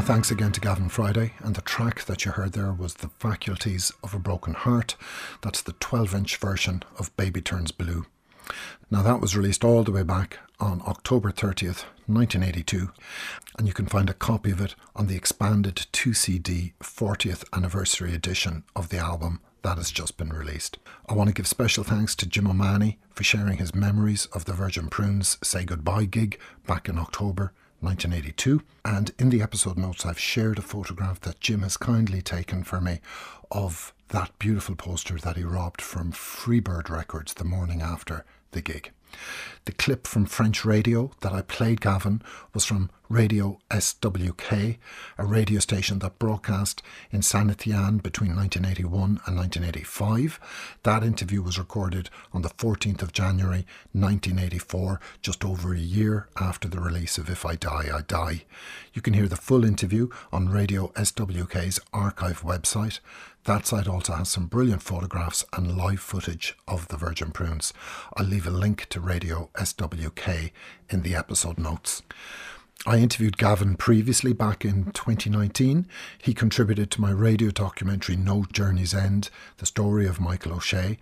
Thanks again to Gavin Friday, and the track that you heard there was The Faculties of a Broken Heart. That's the 12-inch version of Baby Turns Blue. Now that was released all the way back on October 30th, 1982, and you can find a copy of it on the expanded 2CD 40th anniversary edition of the album that has just been released. I want to give special thanks to Jim O'Mahony for sharing his memories of the Virgin Prunes Say Goodbye gig back in October 1982, and in the episode notes I've shared a photograph that Jim has kindly taken for me of that beautiful poster that he robbed from Freebird Records the morning after the gig. The clip from French radio that I played Gavin was from Radio SWK, a radio station that broadcast in San Etienne between 1981 and 1985. That interview was recorded on the 14th of January 1984, just over a year after the release of If I Die, I Die. You can hear the full interview on Radio SWK's archive website. That site also has some brilliant photographs and live footage of the Virgin Prunes. I'll leave a link to Radio SWK in the episode notes. I interviewed Gavin previously back in 2019. He contributed to my radio documentary No Journey's End, the story of Michael O'Shea,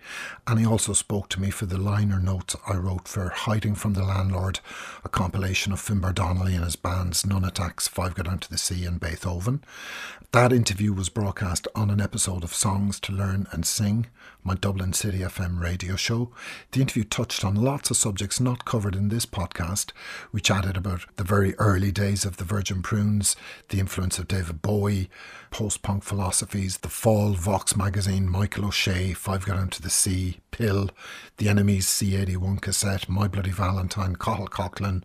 and he also spoke to me for the liner notes I wrote for Hiding from the Landlord, a compilation of Finbar Donnelly and his bands Nun Attacks, Five Go Down to the Sea and Beethoven. That interview was broadcast on an episode of Songs to Learn and Sing, my Dublin City FM radio show. The interview touched on lots of subjects not covered in this podcast. We chatted about the very early days of the Virgin Prunes, the influence of David Bowie, post-punk philosophies, The Fall, Vox magazine, Michael O'Shea, Five Got Into the Sea, Pill, the NME's C81 cassette, My Bloody Valentine, Cathal Coughlan,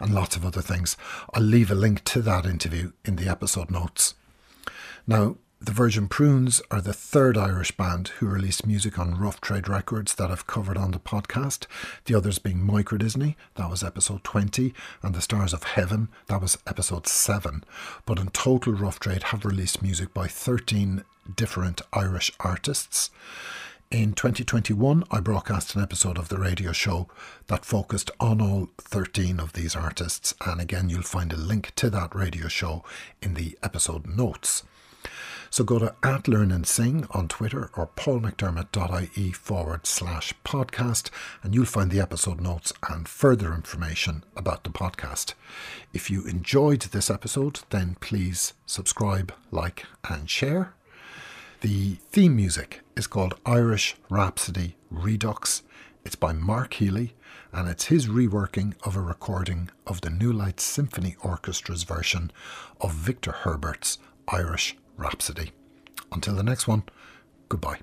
and lots of other things. I'll leave a link to that interview in the episode notes. Now, the Virgin Prunes are the third Irish band who released music on Rough Trade Records that I've covered on the podcast, the others being Micro Disney, that was episode 20, and The Stars of Heaven, that was episode 7. But in total, Rough Trade have released music by 13 different Irish artists. In 2021, I broadcast an episode of the radio show that focused on all 13 of these artists, and again, you'll find a link to that radio show in the episode notes. So go to @LearnAndSing on Twitter or paulmcdermott.ie/podcast and you'll find the episode notes and further information about the podcast. If you enjoyed this episode, then please subscribe, like and share. The theme music is called Irish Rhapsody Redux. It's by Mark Healy and it's his reworking of a recording of the New Light Symphony Orchestra's version of Victor Herbert's Irish Rhapsody. Until the next one, goodbye.